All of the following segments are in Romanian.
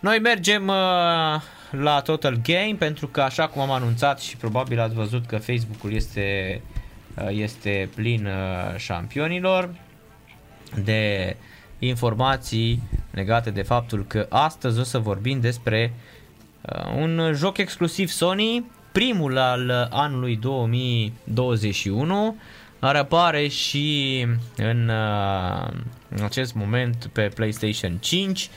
Noi mergem la Total Game pentru că, așa cum am anunțat și probabil ați văzut că Facebook-ul este plin șampionilor de informații legate de faptul că astăzi o să vorbim despre un joc exclusiv Sony, primul al anului 2021, care apare și în acest moment pe PlayStation 5.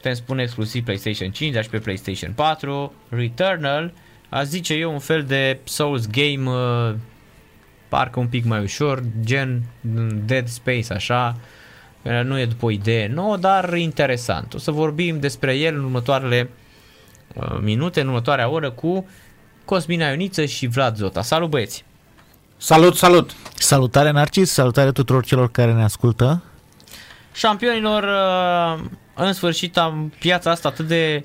Putem spune exclusiv PlayStation 5, dar și pe PlayStation 4, Returnal, aș zice eu un fel de Souls game, parcă un pic mai ușor, gen Dead Space așa, nu e după o idee nouă, dar interesant. O să vorbim despre el în următoarele minute, în următoarea oră cu Cosmina Ioniță și Vlad Zota. Salut băieți! Salut, salut! Salutare Narcis, salutare tuturor celor care ne ascultă. Șampionilor, în sfârșit am piața asta atât de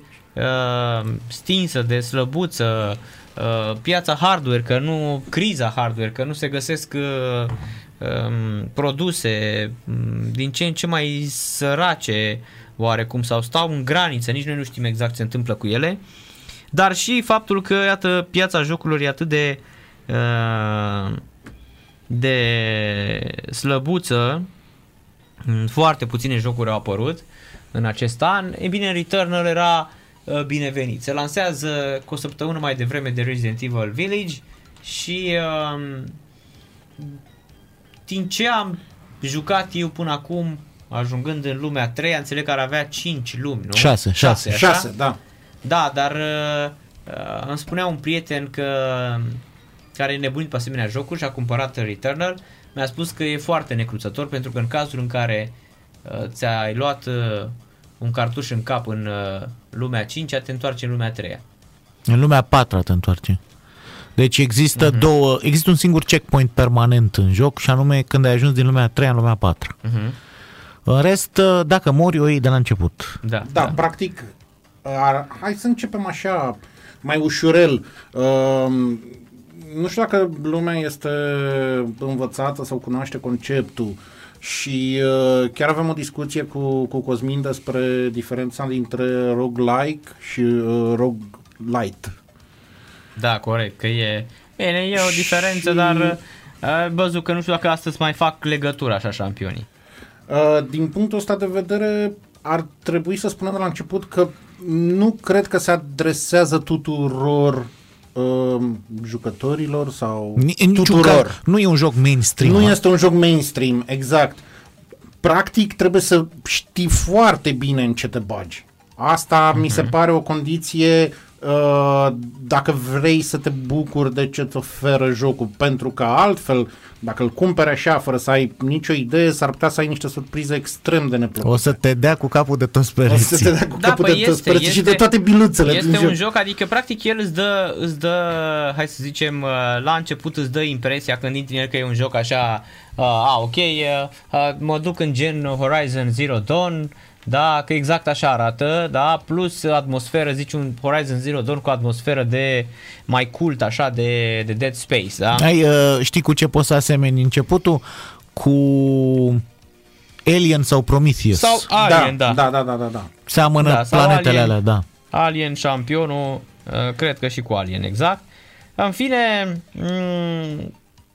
stinsă, de slăbuță, piața hardware, că nu, criza hardware, că nu se găsesc produse din ce în ce mai sărace oarecum sau stau în graniță, nici noi nu știm exact ce se întâmplă cu ele, dar și faptul că iată, piața jocurilor e atât de slăbuță, foarte puține jocuri au apărut în acest an. E bine, Returnal era binevenit. Se lansează cu o săptămână mai devreme de Resident Evil Village și din ce am jucat eu până acum, ajungând în lumea 3, înțeleg că ar avea 5 lumi, nu? 6, da. Da, dar îmi spunea un prieten care e nebunit pe asemenea jocuri și a cumpărat Returnal, mi-a spus că e foarte necruțător pentru că în cazul în care ți-ai luat un cartuș în cap în lumea 5-a, te întoarce în lumea 3-a. În lumea 4-a te întoarce. Deci există există un singur checkpoint permanent în joc și anume când ai ajuns din lumea 3-a în lumea 4-a. Uh-huh. În rest, dacă mori, o iei de la început. Da. Practic, hai să începem așa, mai ușurel. Nu știu dacă lumea este învățată sau cunoaște conceptul. Și chiar avem o discuție cu Cosmin despre diferența dintre roguelike și roguelite. Da, corect, că e o diferență, și... dar văzut că nu știu dacă astăzi mai fac legătura așa șampionii. Din punctul ăsta de vedere ar trebui să spunem de la început că nu cred că se adresează tuturor jucătorilor sau tuturor. Nu e un joc mainstream. Nu este un joc mainstream, exact. Practic trebuie să știi foarte bine în ce te bagi. Asta mi se pare o condiție dacă vrei să te bucuri de ce îți oferă jocul, pentru că altfel, dacă îl cumperi așa fără să ai nicio idee, s-ar putea să ai niște surprize extrem de neplăcute. O să te dea cu capul de toți pereții. O să te dea cu capul de toți pereții și de toate biluțele. Este un joc, adică practic el îți dă, hai să zicem, la început îți dă impresia când intri în el că e un joc așa, mă duc în gen Horizon Zero Dawn. Da, că exact așa arată, da, plus atmosferă, zici un Horizon Zero Dawn cu atmosferă de mai cult, așa, de Dead Space, da? Știi cu ce poți să asemeni începutul? Cu Alien sau Prometheus. Sau Alien, da. Da. Seamănă planetele Alien, alea, da. Alien, șampionul, cred că și cu Alien, exact. În fine,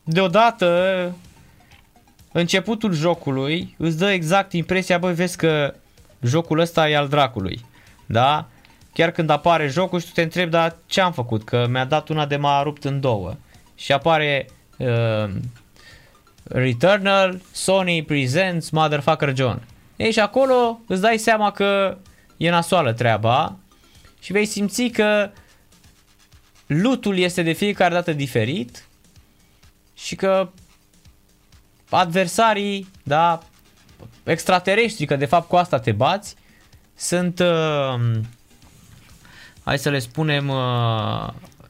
deodată, începutul jocului îți dă exact impresia, vezi că jocul ăsta e al dracului, da? Chiar când apare jocul și tu te întrebi, dar ce am făcut? Că mi-a dat una de m-a rupt în două. Și apare Returnal, Sony Presents, Motherfucker John. Ei, și acolo îți dai seama că e nasoală treaba și vei simți că lootul este de fiecare dată diferit și că adversarii, da, extraterestri, că de fapt cu asta te bați, sunt, hai să le spunem,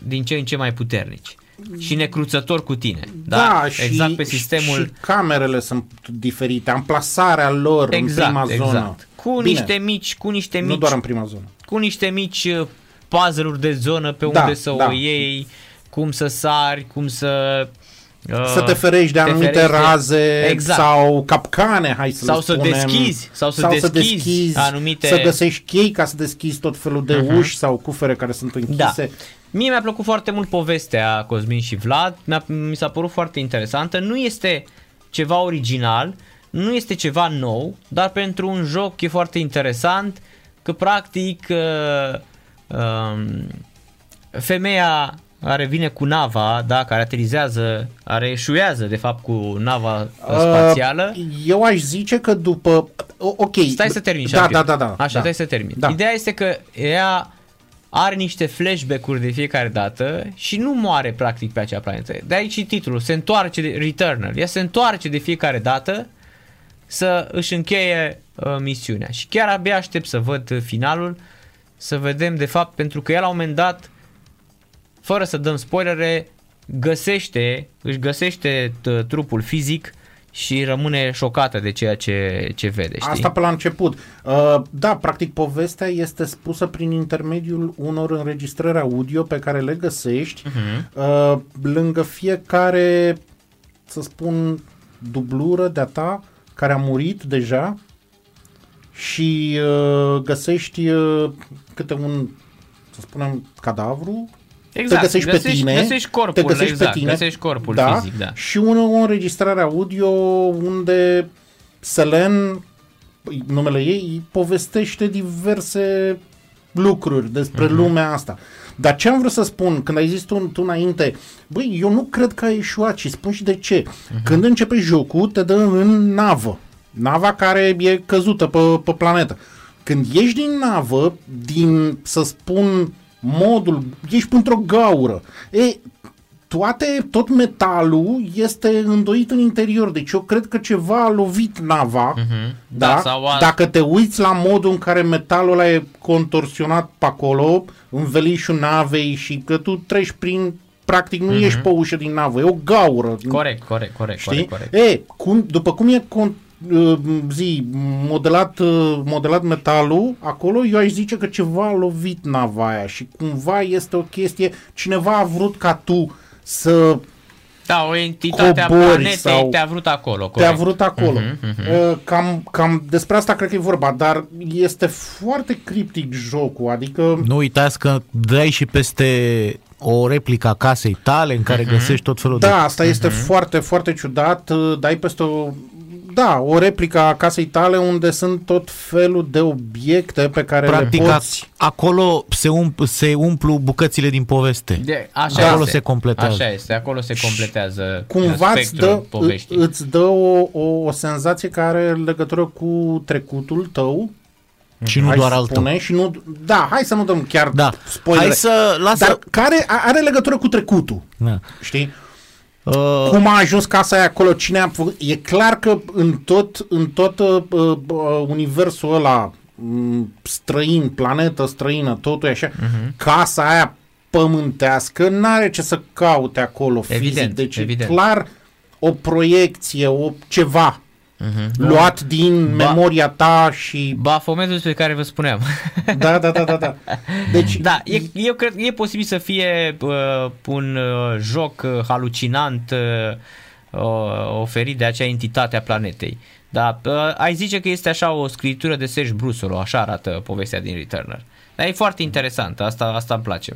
din ce în ce mai puternici și necruțători cu tine. Da, și, exact pe sistemul... și camerele sunt diferite, amplasarea lor exact, în prima zonă. Cu niște mici, nu doar în prima zonă. Cu niște mici puzzle-uri de zonă pe unde să o iei, cum să sari, cum să... să te ferești de anumite raze sau capcane, hai să le spunem. Sau să deschizi anumite... Să găsești chei ca să deschizi tot felul de uși sau cufere care sunt închise. Da. Mie mi-a plăcut foarte mult povestea Cosmin și Vlad, mi s-a părut foarte interesantă. Nu este ceva original, nu este ceva nou, dar pentru un joc e foarte interesant că practic femeia care vine cu nava, da, care aterizează, care eșuează de fapt cu nava spațială. Eu aș zice că după... Ok. Stai să termin. Așa, stai să termin. Da. Ideea este că ea are niște flashback-uri de fiecare dată și nu moare practic pe acea planetă. De aici și titlul, se întoarce, Returnal. Ea se întoarce de fiecare dată să își încheie misiunea. Și chiar abia aștept să văd finalul, să vedem de fapt, pentru că ea la un moment dat, fără să dăm spoilere, își găsește trupul fizic și rămâne șocată de ceea ce vede. Știi? Asta pe la început. Da, practic povestea este spusă prin intermediul unor înregistrări audio pe care le găsești lângă fiecare, să spun, dublură de-a ta care a murit deja și găsești câte un, să spunem, cadavru. Exact. Te găsești pe tine, găsești corpul fizic, da. Și o înregistrare audio unde Selen, numele ei, povestește diverse lucruri despre lumea asta. Dar ce am vrut să spun, când ai zis tu înainte, băi, eu nu cred că ai ieșuat și spun și de ce. Când începe jocul, te dă în navă, nava care e căzută pe planetă. Când ieși din navă, să spun... modul, ești într-o gaură. Tot metalul este îndoit în interior, deci eu cred că ceva a lovit nava, dacă te uiți la modul în care metalul ăla e contorsionat pe acolo, învelișul navei și că tu treci prin, practic nu ești pe ușă din navă, e o gaură. Corect. După cum e modelat metalul acolo, eu aș zice că ceva a lovit nava aia și cumva este o chestie, cineva a vrut ca tu să o entitate a planetei sau te-a vrut acolo. Corect. Te-a vrut acolo. Cam despre asta cred că e vorba, dar este foarte criptic jocul, adică... Nu uitați că dai și peste o replică a casei tale în care găsești tot felul de... Da, asta este foarte, foarte ciudat, dai peste o replică a casei tale unde sunt tot felul de obiecte pe care practic, le poți... acolo se umplu bucățile din poveste. Acolo se completează spectrul poveștii. Îți dă o senzație care are legătură cu trecutul tău. Și nu doar altul. Hai să nu dăm chiar spoilere. Dar care are legătură cu trecutul. Da. Știi? Cum a ajuns casa aia acolo, cine a făcut? E clar că în tot universul ăla străin, planetă străină, totul e așa, casa aia pământească n-are ce să caute acolo fizic, deci evident. E clar o proiecție, ceva luat din memoria ta și... Bafometul despre care vă spuneam. Da. Deci... Da, eu cred că e posibil să fie un joc halucinant oferit de acea entitate a planetei. Da, ai zice că este așa o scriitură de Serge Brusolo, așa arată povestea din Returnal. Dar e foarte interesant, asta îmi place,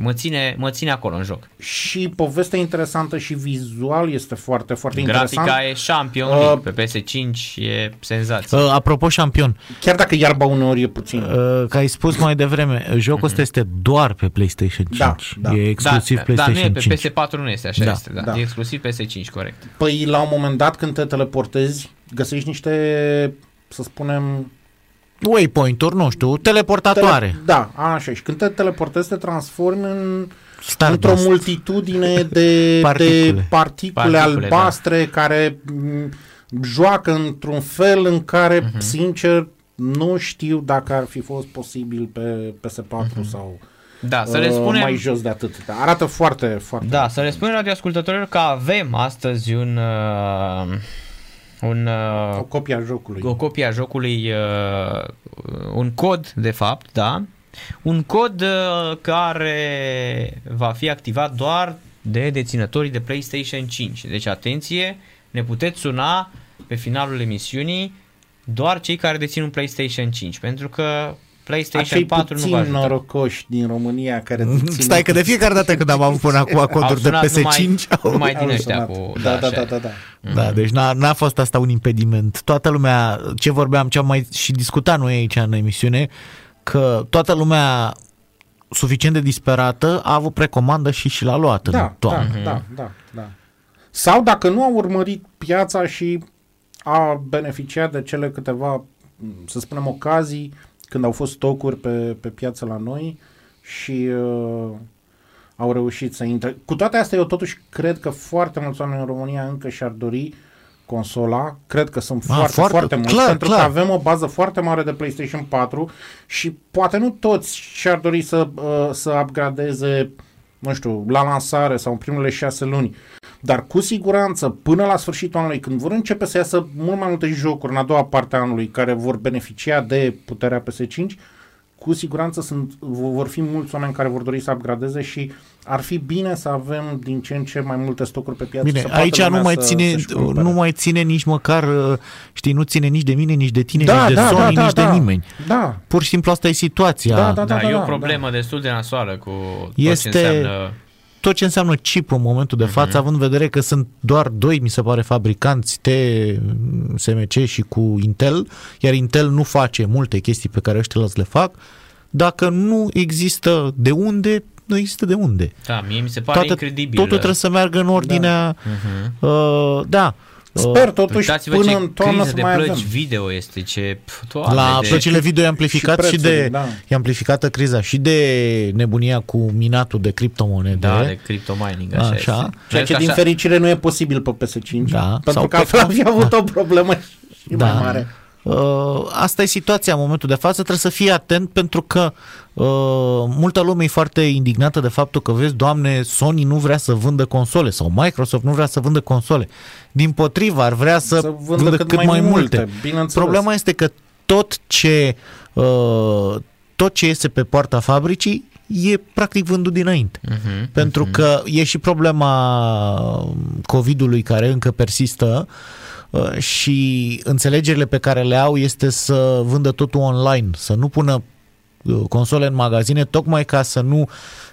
mă ține acolo în joc. Și povestea interesantă și vizual este foarte, foarte interesant. Grafica e Champion League, pe PS5 e senzație. Apropo Champion. Chiar dacă iarba uneori e puțin. Că ai spus mai devreme, jocul ăsta este doar pe PlayStation 5. Da. E exclusiv PlayStation 5. Dar pe PS4 nu este așa, e exclusiv PS5, corect. Păi la un moment dat când te teleportezi, găsești niște, să spunem... waypoint-uri, nu știu, teleportatoare. Așa, și când te teleportezi te transformi într-o multitudine de particule albastre care joacă într-un fel în care, sincer, nu știu dacă ar fi fost posibil pe PS4 sau... Da, să le spunem, mai jos de atât. Arată foarte, foarte... Da, să le spunem radioascultătorilor că avem astăzi o copie a jocului. O copie a jocului, un cod, de fapt, da. Un cod care va fi activat doar de deținătorii de PlayStation 5. Deci, atenție, ne puteți suna pe finalul emisiunii doar cei care dețin un PlayStation 5, pentru că PlayStation 4 nu va ajuta. Norocoși din România care... Stai că de fiecare dată când am avut până acum coduri de PS5... Numai din ăștia cu... Da, deci n-a fost asta un impediment. Toată lumea, ce vorbeam, ce am mai și discutat noi aici în emisiune, că toată lumea suficient de disperată a avut precomandă și l-a luat în toamnă. Da. Sau dacă nu a urmărit piața și a beneficiat de cele câteva, să spunem, ocazii când au fost stocuri pe piață la noi și au reușit să intre. Cu toate astea, eu totuși cred că foarte mulți oameni în România încă și-ar dori consola. Cred că sunt foarte mulți, clar, pentru că avem o bază foarte mare de PlayStation 4 și poate nu toți și-ar dori să upgradeze, nu știu, la lansare sau în primele 6 luni. Dar cu siguranță, până la sfârșitul anului, când vor începe să iasă mult mai multe jocuri în a doua parte a anului care vor beneficia de puterea PS5, cu siguranță vor fi mulți oameni care vor dori să upgradeze și ar fi bine să avem din ce în ce mai multe stocuri pe piață. Bine, aici nu mai ține nici măcar, știi, nu ține nici de mine, nici de tine, nici de Sony, nici de nimeni. Da. Pur și simplu asta e situația. E o problemă destul de nasoală cu tot ce înseamnă... Tot ce înseamnă chip în momentul de față, având în vedere că sunt doar 2, mi se pare, fabricanți, TSMC și cu Intel, iar Intel nu face multe chestii pe care ăștia le fac. Dacă nu există de unde, nu există de unde. Da, mie mi se pare incredibil. Totul trebuie să meargă în ordinea... Da. Sper totuși până în toamnă să mai avem. Video este ce... La plăcile video e amplificată criza și de nebunia cu minatul de criptomonede. Da, de criptomining, așa. Ceea ce din fericire nu e posibil pe PS5, pentru că avea avut o problemă și mai mare. Asta e situația în momentul de față, trebuie să fii atent, pentru că multă lume e foarte indignată de faptul că, vezi, Doamne, Sony nu vrea să vândă console sau Microsoft nu vrea să vândă console. Dimpotrivă, ar vrea să vândă cât mai multe. Problema este că tot ce iese pe poarta fabricii e practic vândut dinainte. Pentru că e și problema COVID-ului care încă persistă și înțelegerile pe care le au este să vândă totul online, să nu pună console în magazine, tocmai ca să nu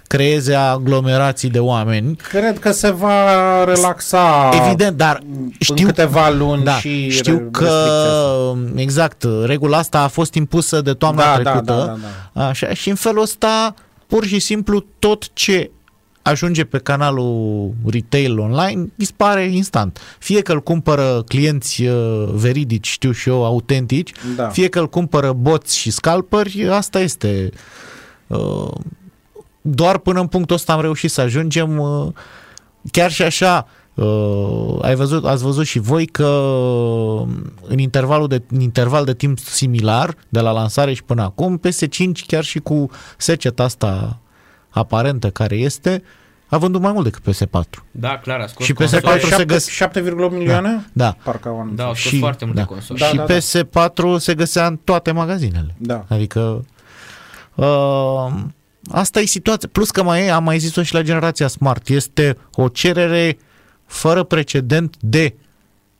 creeze aglomerații de oameni. Cred că se va relaxa. Evident, dar știu câteva luni și știu că exact, regula asta a fost impusă de toamna trecută. Așa, și în felul ăsta pur și simplu tot ce ajunge pe canalul retail online dispare instant. Fie că îl cumpără clienți veridici, știu și eu, autentici, fie că îl cumpără boți și scalperi, asta este. Doar până în punctul ăsta am reușit să ajungem. Chiar și așa, ați văzut și voi că în interval de timp similar, de la lansare și până acum, PS5, chiar și cu seceta asta aparentă care este, a vândut mai mult decât PS4. Da, clar, a scos. Și PS4 se găsea 7,8 milioane? Da. Parcă au anunțat. Da, a scos foarte multe console. Da, și PS4 se găsea în toate magazinele. Da. Adică asta e situația. Plus că am mai zis-o și la generația Smart. Este o cerere fără precedent de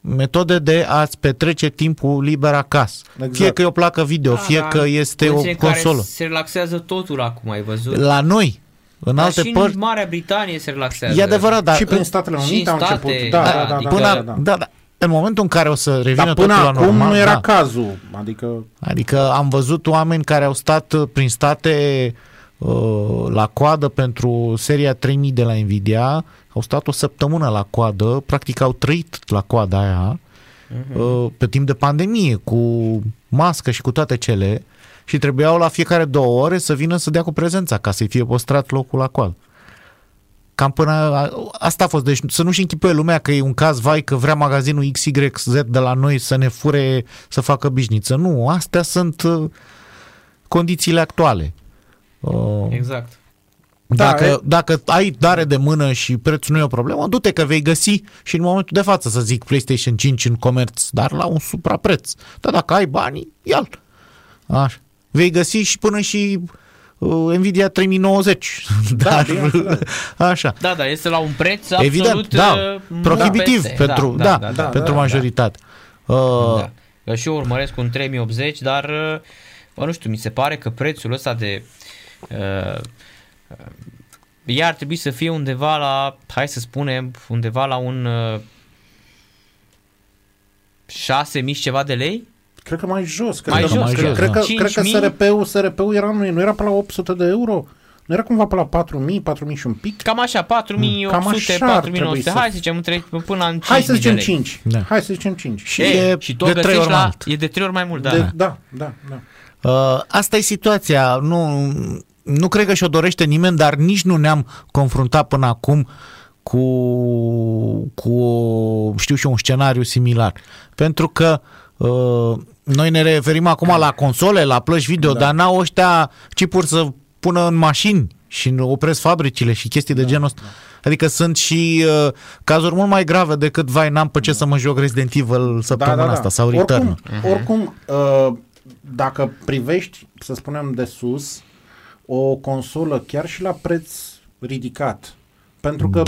metode de a-ți petrece timpul liber acasă. Exact. Fie că e o placă video, fie că este o consolă. Se relaxează totul acum, ai văzut? La noi, în alte părți. Și în Marea Britanie se relaxează. E adevărat, dar... Și prin Statele Unite au început. Da. În momentul în care o să revină totul la normal... Dar până acum nu era cazul. Adică am văzut oameni care au stat prin state... la coadă pentru seria 3000 de la Nvidia, au stat o săptămână la coadă, practic au trăit la coada aia pe timp de pandemie, cu mască și cu toate cele, și trebuiau la fiecare 2 ore să vină să dea cu prezența ca să-i fie păstrat locul la coadă. Cam până asta a fost. Deci să nu-și închipuie lumea că e un caz, vai, că vrea magazinul XYZ de la noi să ne fure, să facă bișniță. Nu, astea sunt condițiile actuale. Exact. Dacă ai dare de mână și prețul nu e o problemă, du-te că vei găsi și în momentul de față, să zic, PlayStation 5 în comerț, dar la un suprapreț. Dar dacă ai bani, ia-l. Așa. Vei găsi și până și Nvidia 3090. Așa. Da, este la un preț absolut, evident, prohibitiv pentru majoritate. Eu și urmăresc un 3080, dar nu știu, mi se pare că prețul ăsta de ea ar trebui să fie undeva la, hai să spunem, undeva la un 6.000 ceva de lei? Cred că mai jos. Cred că SRP-ul era, nu era pe la 800 de euro? Nu era cumva pe la 4.000 și un pic? Cam așa, 4.800, 4.900. Hai să zicem până în 5.000 de lei. 5. Da. Hai să zicem 5. Și tot de 3 ori mai mult. E de 3 ori mai mult, da. Da. Asta e situația. Nu cred că și-o dorește nimeni, dar nici nu ne-am confruntat până acum cu știu și un scenariu similar. Pentru că noi ne referim acum la console, la plăci video, dar n-au ăștia chipuri să pună în mașini și opresc fabricile și chestii de genul ăsta. Adică sunt și cazuri mult mai grave decât, vai, n-am pe ce să mă joc Resident Evil săptămâna asta sau Returnal. Oricum, dacă privești, să spunem, de sus, o consolă chiar și la preț ridicat. Pentru că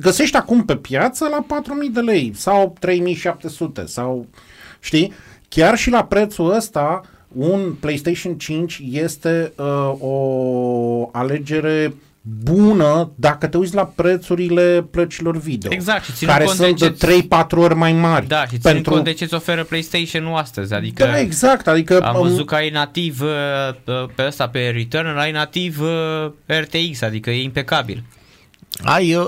găsești acum pe piață la 4.000 de lei sau 3.700 sau, știi, chiar și la prețul ăsta un PlayStation 5 este o alegere bună dacă te uiți la prețurile plăcilor video. Exact, și care sunt de 3-4 ori mai mari. Da, și ținând cont de ce-ți oferă PlayStation-ul astăzi. Adică exact, am văzut că ai nativ pe ăsta, pe Returnal, ai nativ RTX, adică e impecabil.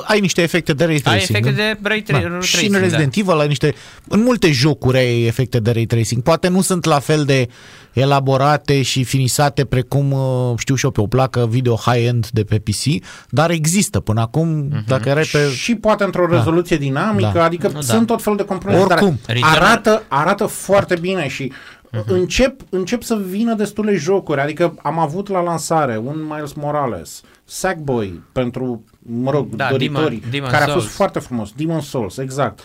Ai niște efecte de ray tracing. Ai efecte de ray tracing. Și în Resident Evil ai niște, în multe jocuri ai efecte de ray tracing. Poate nu sunt la fel de elaborate și finisate precum, știu și eu, pe o placă video high-end de pe PC, dar există până acum, dacă erai pe... Și poate într-o rezoluție dinamică, adică sunt tot fel de compromise. Oricum, arată foarte bine și încep să vină destule jocuri, adică am avut la lansare un Miles Morales, Sackboy pentru, mă rog, doritorii, care a fost foarte frumos, Demon's Souls, exact.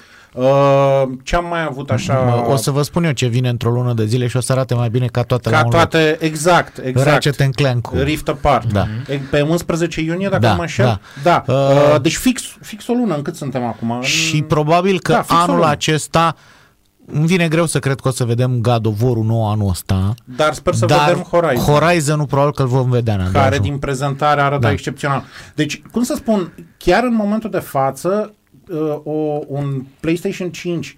Ce-am mai avut așa... O să vă spun eu ce vine într-o lună de zile și o să arate mai bine ca toate la un loc. Exact. Ratchet and Clank Rift Apart. Da. Pe 11 iunie, dacă mă înșel. Da. Deci fix o lună, în cât suntem acum. Și probabil că anul acesta... Îmi vine greu să cred că o să vedem God of War-ul nou anul ăsta. Dar sper să vedem Horizon. Horizon-ul probabil că îl vom vedea. Care din prezentare arată excepțional. Deci, cum să spun, chiar în momentul de față, un PlayStation 5,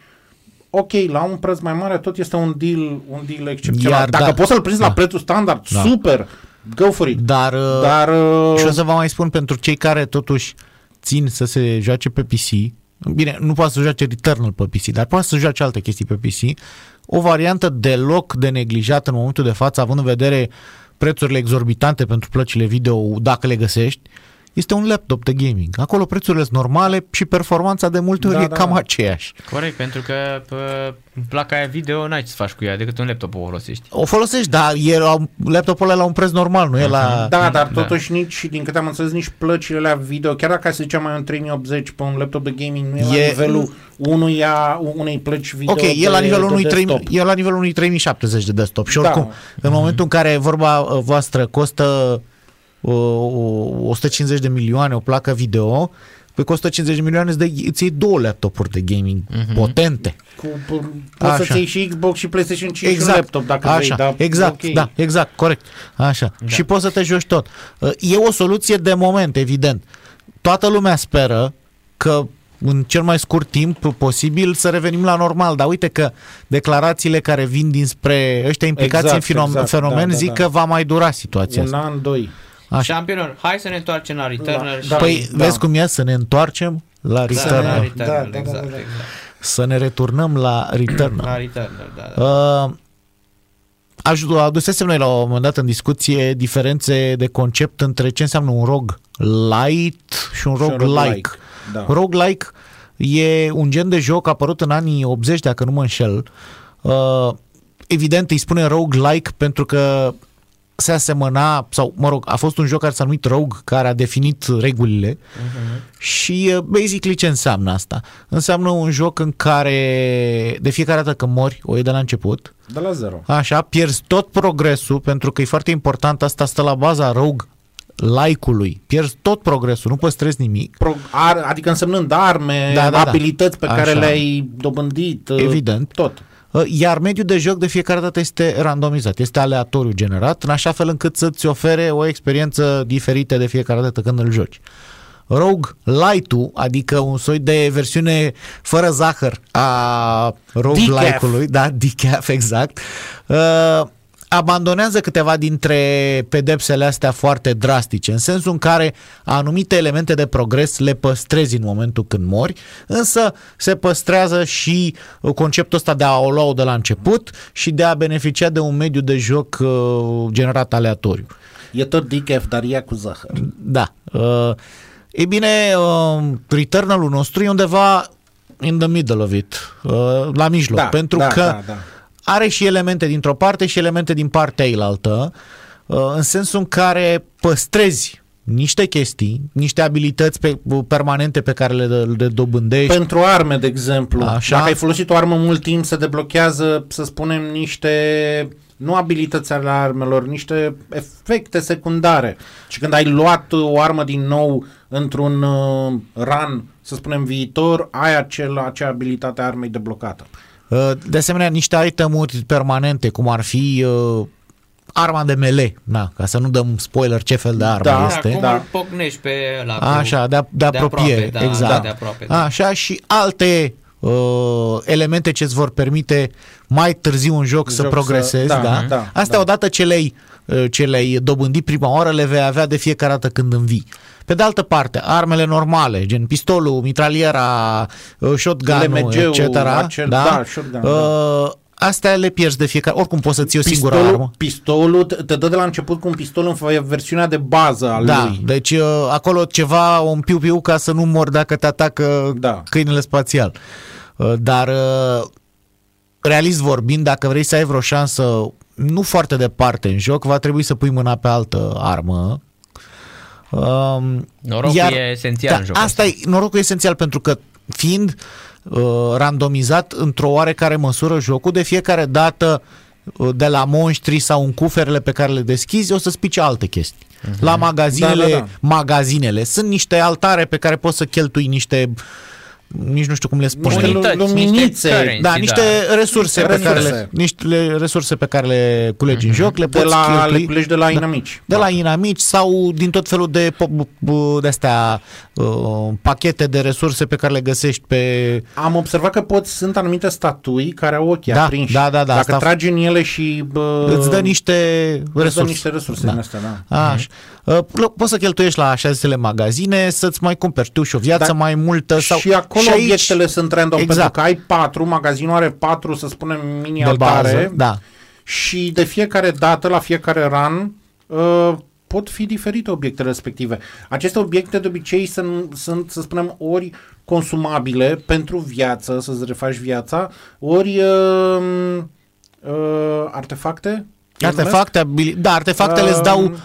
ok, la un preț mai mare, tot este un deal excepțional. Iar, dacă poți să-l prinzi la prețul standard, super, go for it. Dar și o să vă mai spun, pentru cei care totuși țin să se joace pe PC, bine, nu poate să joace Returnal pe PC, dar poate să joace alte chestii pe PC. O variantă deloc de neglijată în momentul de față, având în vedere prețurile exorbitante pentru plăcile video, dacă le găsești, este un laptop de gaming. Acolo prețurile sunt normale și performanța de multe ori e cam aceeași. Corect, pentru că placa aia video n-ai ce să faci cu ea, decât un laptop o folosești. O folosești, dar laptopul ăla la un preț normal, nu e la... Da, dar totuși nici, din câte am înțeles, nici plăcile la video, chiar dacă să zicem mai un 3080 pe un laptop de gaming, nu e la nivelul unei plăci video. Ok, e la nivelul unui 3070 de desktop și oricum, în momentul în care vorba voastră costă 150 de milioane o placă video, pe 150 de milioane îți iei două laptopuri de gaming potente. Poți să-ți iei și Xbox și PlayStation 5 și laptop dacă vrei. Exact, corect. Așa. Da. Și poți să te joci tot. E o soluție de moment, evident. Toată lumea speră că în cel mai scurt timp posibil să revenim la normal, dar uite că declarațiile care vin dinspre ăștia implicați în fenomen zic că va mai dura situația asta. Un an, doi. Șampionul, hai să ne întoarcem la Returnal. Vezi cum e să ne întoarcem la Returnal. Să ne returnăm la Returnal. Adusesem noi la un moment dat în discuție diferențe de concept între ce înseamnă un ROG light și un roguelike. Da. Roguelike e un gen de joc apărut în anii 80, dacă nu mă înșel. Evident îi spune roguelike pentru că se asemăna, sau mă rog, a fost un joc care s-a numit Rogue, care a definit regulile. Uh-huh. Și basically ce înseamnă asta? Înseamnă un joc în care de fiecare dată când mori, o iei de la început. De la zero. Așa, pierzi tot progresul, pentru că e foarte important, asta stă la baza Rogue like-ului. Pierzi tot progresul, nu păstrezi nimic. Adică însemnând arme, abilități pe care le-ai dobândit. Evident. Tot. Iar mediul de joc de fiecare dată este randomizat, este aleatoriu generat, în așa fel încât să-ți ofere o experiență diferită de fiecare dată când îl joci. Rogue Light-ul, adică un soi de versiune fără zahăr a Rogue Like-ului, da, decaf, exact, abandonează câteva dintre pedepsele astea foarte drastice, în sensul în care anumite elemente de progres le păstrezi în momentul când mori, însă se păstrează și conceptul ăsta de a o lua de la început și de a beneficia de un mediu de joc generat aleatoriu. E tot decaf, dar e cu zahăr. Da. E bine, Returnal-ul nostru e undeva in the middle of it, la mijloc, pentru că are și elemente dintr-o parte și elemente din partea ailaltă, în sensul în care păstrezi niște chestii, niște abilități permanente pe care le dobândești. Pentru arme, de exemplu. Așa. Dacă ai folosit o armă mult timp, se deblochează, să spunem, niște, nu abilități ale armelor, niște efecte secundare. Și când ai luat o armă din nou într-un run, să spunem, viitor, ai acea abilitate a armei deblocată. De asemenea, niște itemuri permanente, cum ar fi arma de melee, ca să nu dăm spoiler ce fel de armă este. Cum îl pocnești pe ăla. Așa, de apropiere, exact. De aproape, da. Așa, și alte elemente ce îți vor permite mai târziu un joc să progresezi. Astea odată ce le-ai dobândit prima oară le vei avea de fiecare dată când învii. Pe de altă parte, armele normale, gen pistolul, mitraliera, shotgun-ul, etc. Astea le pierzi de fiecare. Oricum poți să-ți iei o singură armă. Pistolul te dă de la început cu un pistol în versiunea de bază a lui. Deci acolo ceva, un piu-piu ca să nu mori dacă te atacă câinele spațial. Dar realist vorbind, dacă vrei să ai vreo șansă nu foarte departe în joc, va trebui să pui mâna pe altă armă. Norocul e esențial în joc. Asta e, norocul e esențial pentru că fiind randomizat într-o oarecare măsură jocul, de fiecare dată de la monștri sau în cuferele pe care le deschizi, o să spice alte chestii. Uh-huh. La magazinele sunt niște altare pe care poți să cheltui niște, nici nu știu cum le spune, luminițe, niște resurse pe care le culegi în joc, le culegi de la inamici. De la inamici sau din tot felul de astea pachete de resurse pe care le găsești pe. Am observat că sunt anumite statui care au ochii aprinși. Dacă tragi în ele și îți dă niște resurse din astea, poți să cheltuiești la așa zisele magazine, să-ți mai cumperi tu și o viață mai multă sau. Și acolo și aici, obiectele sunt random, pentru că ai 4, magazinul are 4, să spunem, mini-altare bază, și de fiecare dată, la fiecare run, pot fi diferite obiectele respective. Aceste obiecte de obicei sunt, să spunem, ori consumabile pentru viață, să-ți refaci viața, ori artefacte. Artefactele îți dau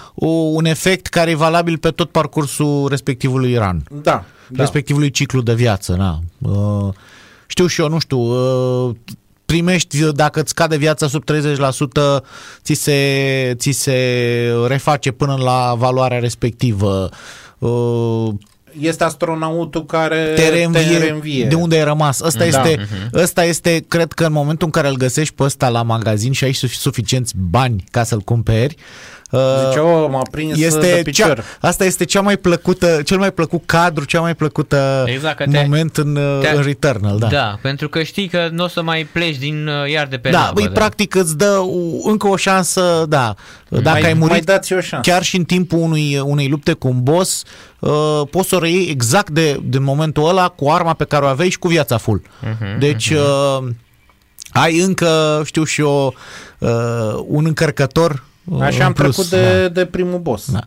un efect care e valabil pe tot parcursul respectivului run. Respectivului ciclu de viață. Știu și eu, nu știu, primești, dacă îți cade viața sub 30%, ți se reface până la valoarea respectivă. Este astronautul care te reînvie. De unde ai rămas. Ăsta este, cred că în momentul în care îl găsești pe ăsta la magazin și ai suficienți bani ca să-l cumperi, m-a prins de picior. Asta este cel mai plăcut cadru, cea mai plăcută moment în Returnal. Pentru că știi că nu o să mai pleci iar de pe labă. Practic îți dă încă o șansă, dacă ai murit, dați o șansă. Chiar și în timpul unei lupte cu un boss, poți să o reiei exact din momentul ăla cu arma pe care o aveai și cu viața full. Deci Ai încă, știu și eu, un încărcător. Așa am trecut de primul boss. Da.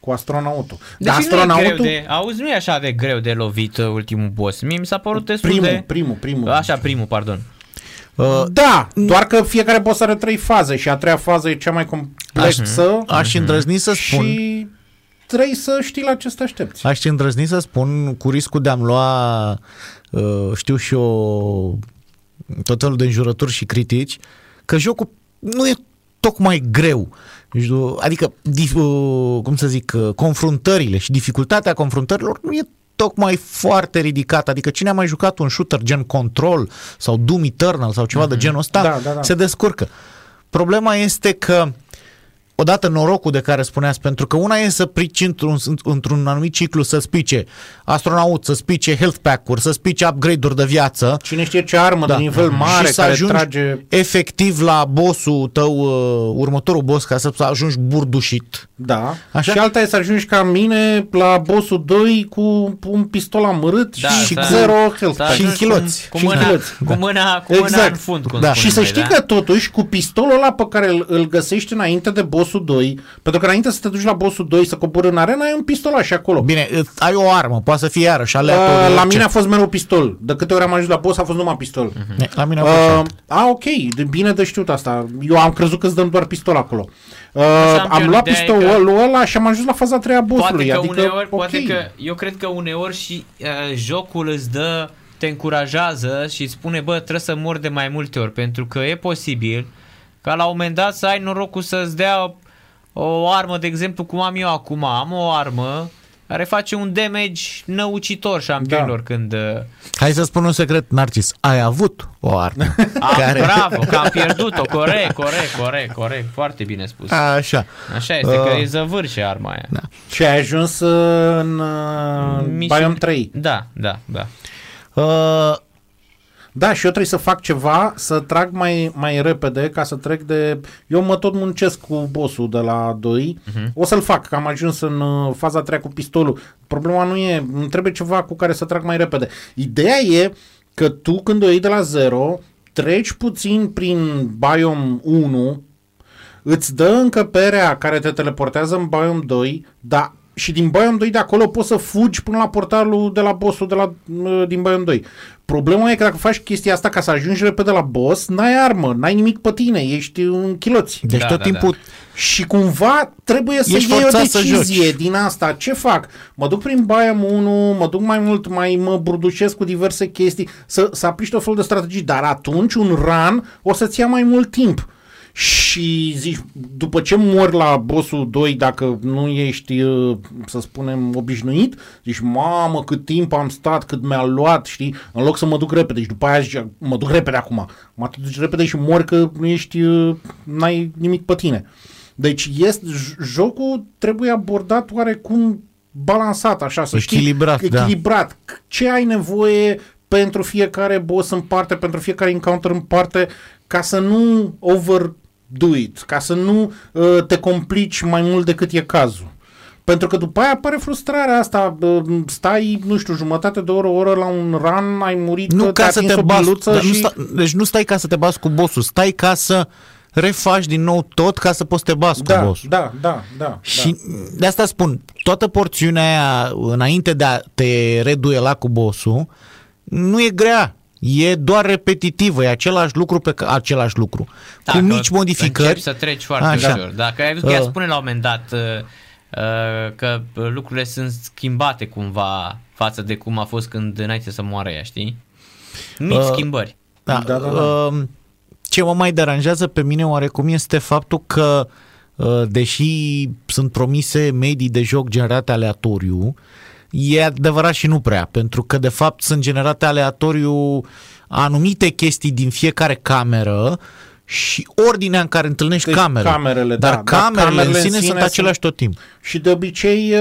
Cu astronautul. Dar astronautul... Auzi, nu e așa de greu de lovit ultimul boss. Mie mi s-a părut destul de... Primul. Așa, primul, pardon. Da, doar că fiecare boss are 3 faze și a treia fază e cea mai complexă. Aș îndrăzni să spun... Și trebuie să știi la ce să te aștepți. Aș îndrăzni să spun, cu riscul de a-mi lua, știu și eu, tot felul de înjurături și critici, că jocul nu e tocmai greu. Adică, cum să zic, confruntările și dificultatea confruntărilor nu e tocmai foarte ridicată. Adică cine a mai jucat un shooter gen Control sau Doom Eternal sau ceva de genul ăsta, da. Se descurcă. Problema este că, odată, norocul de care spuneați, pentru că una e să pici într-un anumit ciclu, să spice astronaut, să spice health pack-uri, să spice upgrade-uri de viață. Cine știe ce armă de nivel mare și să care ajungi trage... efectiv la bossul tău, următorul boss, ca să ajungi burdușit. Da. Așa? Și alta e să ajungi ca mine la bossul 2 cu un pistol amărât și zero health pack. Și în chiloți. Cu mâna în fund. Și să știi că totuși cu pistolul ăla pe care îl găsești înainte de boss, bossul 2, pentru că înainte să te duci la bossul 2 să cobori în arena, ai un pistol și acolo. Bine, ai o armă, poate să fie iarăși aleatoriu. La mine a fost mereu pistol. De câte ori am ajuns la boss a fost numai pistol. La mine a fost. Ok, bine de știut asta. Eu am crezut că îți dăm doar pistol acolo. Am luat pistolul ăla și am ajuns la faza a treia a bossului. Eu cred că uneori și jocul îți dă, te încurajează și îți spune, bă, trebuie să mori de mai multe ori, pentru că e posibil ca la un moment dat să ai norocul să-ți dea o armă, de exemplu, cum am eu acum. Am o armă care face un damage năucitor șampionilor când... Hai să spun un secret, Narcis. Ai avut o armă. Care... Bravo, că am pierdut-o. Corect. Foarte bine spus. Așa este, că e zăvârșe arma aia. Da. Și ai ajuns în Biome 3. Da. Da, și eu trebuie să fac ceva, să trag mai repede ca să trec de... Eu mă tot muncesc cu bossul de la 2, o să-l fac, că am ajuns în faza a treia cu pistolul. Problema nu e, îmi trebuie ceva cu care să trag mai repede. Ideea e că tu când o iei de la 0, treci puțin prin Biome 1, îți dă încăperea care te teleportează în Biome 2, dar... Și din Biome 2 de acolo poți să fugi până la portalul de la bossul din Biome 2. Problema e că dacă faci chestia asta ca să ajungi repede la boss, n-ai armă, n-ai nimic pe tine, ești un chiloț. Deci tot timpul... Da. Și cumva trebuie să iei o decizie din asta. Ce fac? Mă duc prin Biome 1, mă duc mai mult, mai mă burdușesc cu diverse chestii, să aplici tot felul de strategii, dar atunci un run o să-ți ia mai mult timp. Și zici, după ce mori la bossul 2, dacă nu ești, să spunem, obișnuit, zici, mamă, cât timp am stat, cât mi-a luat, știi, în loc să mă duc repede. Și după aia zici, mă duc repede acum, mă duci repede și mori că nu ești, n-ai nimic pe tine. Deci jocul trebuie abordat oarecum balansat, așa, să știi, echilibrat. Da. Ce ai nevoie pentru fiecare boss în parte, pentru fiecare encounter în parte, ca să nu overdo it, ca să nu te complici mai mult decât e cazul. Pentru că după aia apare frustrarea asta, stai, nu știu, jumătate de oră, o oră la un run, ai murit, nu ca să te bați, deci nu stai ca să te bați cu bossul, stai ca să refaci din nou tot ca să poți te bați cu bossul. Da. Și de asta spun, toată porțiunea aia înainte de a te reduela cu bossul nu e grea. E doar repetitivă, e același lucru pe același lucru. Da, cu mici modificări. Începi să treci foarte ușor. Dacă ai văzut că ea spune la un moment dat că lucrurile sunt schimbate cumva față de cum a fost când înainte să moară ea, știi? Mici schimbări. Da. Ce mă mai deranjează pe mine oarecum este faptul că deși sunt promise medii de joc generate aleatoriu, e adevărat și nu prea, pentru că de fapt sunt generate aleatoriu anumite chestii din fiecare cameră și ordinea în care întâlnești camerele. Dar camerele în sine sunt aceleași tot timp. Și de obicei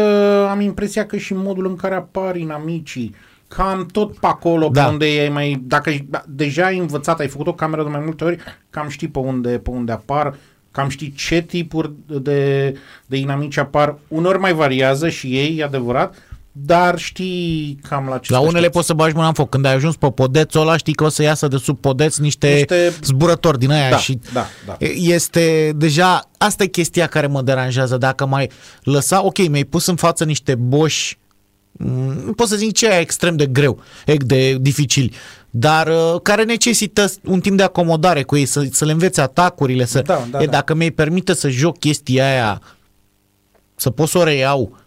am impresia că și modul în care apar inamicii, cam tot pe acolo pe unde e mai... Dacă deja ai învățat, ai făcut o cameră de mai multe ori, cam știi pe unde apar, cam știi ce tipuri de inamici apar. Uneori mai variază și ei, e adevărat, dar știi cam la ce. La unele poți să bagi mâna în foc. Când ai ajuns pe podețul ăla, știi că o să iasă de sub podeț niște zburători din aia. Da, și da. Este deja, asta e chestia care mă deranjează. Dacă mai lăsa, ok, mi-ai pus în față niște boși, nu pot să zic ce e extrem de greu, de dificil, dar care necesită un timp de acomodare cu ei, să le înveți atacurile, dacă mi-ai permite să joc chestia aia, să pot să o reiau,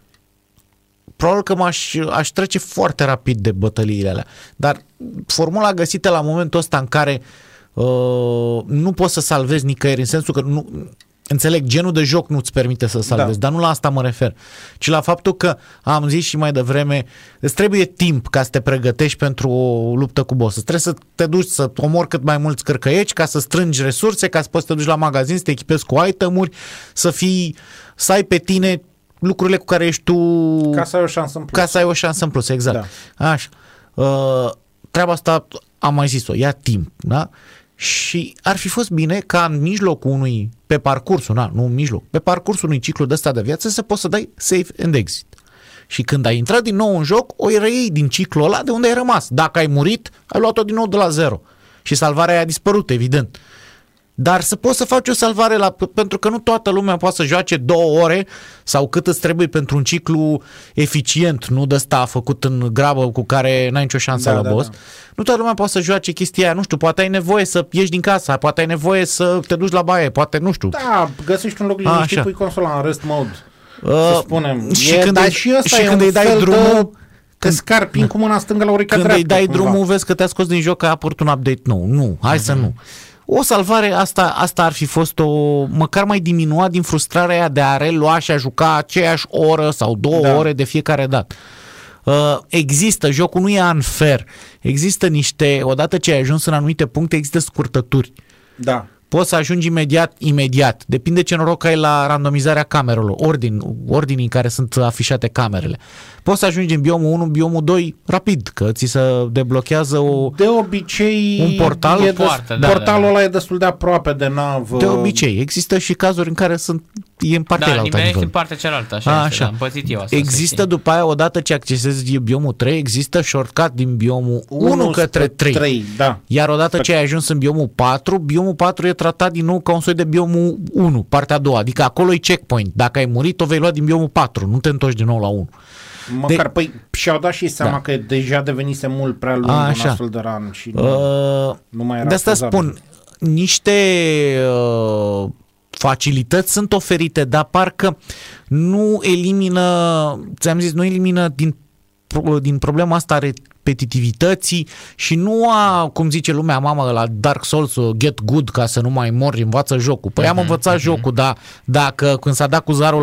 probabil că aș trece foarte rapid de bătăliile alea. Dar formula găsită la momentul ăsta în care nu poți să salvezi nicăieri, în sensul că nu, înțeleg, genul de joc nu-ți permite să salvezi, dar nu la asta mă refer, ci la faptul că, am zis și mai devreme, îți trebuie timp ca să te pregătești pentru o luptă cu boss. Trebuie să te duci să omori cât mai mulți cărcăieci ca să strângi resurse, ca să poți să te duci la magazin, să te echipezi cu itemuri, să ai pe tine lucrurile cu care ești tu, ca să ai o șansă în plus. Exact. Da. Așa. Treaba asta, am mai zis-o, ia timp, da? Și ar fi fost bine ca în mijlocul unui, pe parcursul, pe parcursul unui ciclu de ăsta de viață să poți să dai save and exit. Și când ai intrat din nou în joc, o reiei din ciclul ăla de unde ai rămas. Dacă ai murit, ai luat-o din nou de la zero. Și salvarea a dispărut, evident. Dar să poți să faci o salvare, pentru că nu toată lumea poate să joace 2 ore sau cât îți trebuie pentru un ciclu eficient, nu de ăsta făcut în grabă cu care n-ai nicio șansă la boss. Da. Nu toată lumea poate să joace chestia aia, nu știu, poate ai nevoie să ieși din casa, poate ai nevoie să te duci la baie, poate nu știu. Da, găsești un loc liniștit, pui consola în rest mode, să spunem. Și când îi dai drumul, te scarpi cu mâna stângă la ureca dreaptă. Când îi dai drumul, vezi că te-a scos din joc, că a apărut un update nou. Nu, hai să nu. O salvare, asta ar fi fost măcar mai diminuat din frustrarea aia de a relua și a juca aceeași oră sau 2 ore de fiecare dată. Există, jocul nu e unfair. Există odată ce ai ajuns în anumite puncte, există scurtături. Da. Poți să ajungi imediat. Depinde ce noroc ai la randomizarea camerelor, ordinii în care sunt afișate camerele. Poți să ajungi în biomul 1, în biomul 2 rapid, că ți se deblochează de obicei un portal. Portalul ăla e destul de aproape de navă. De obicei. Există și cazuri în care e în partea cealaltă. Da, în partea cealaltă. Așa. Am pățit eu asta. Există după aia, odată ce accesezi biomul 3, există shortcut din biomul 1 către 3. Da. Iar odată ce ai ajuns în biomul 4, biomul 4 e tratat din nou ca un soi de biomul 1, partea a doua. Adică acolo e checkpoint. Dacă ai murit, o vei lua din biomul 4. Nu te întorci din nou la 1. Măcar, și-au dat și seama că deja devenise mult prea lung un astfel de run și nu mai era. De asta spun, niște facilități sunt oferite, dar parcă nu elimină, ți-am zis, nu elimină din problema asta repetitivității și nu cum zice lumea mamă la Dark Souls, get good ca să nu mai mori, învață jocul. Păi am învățat jocul, dar dacă când s-a dat cu zarul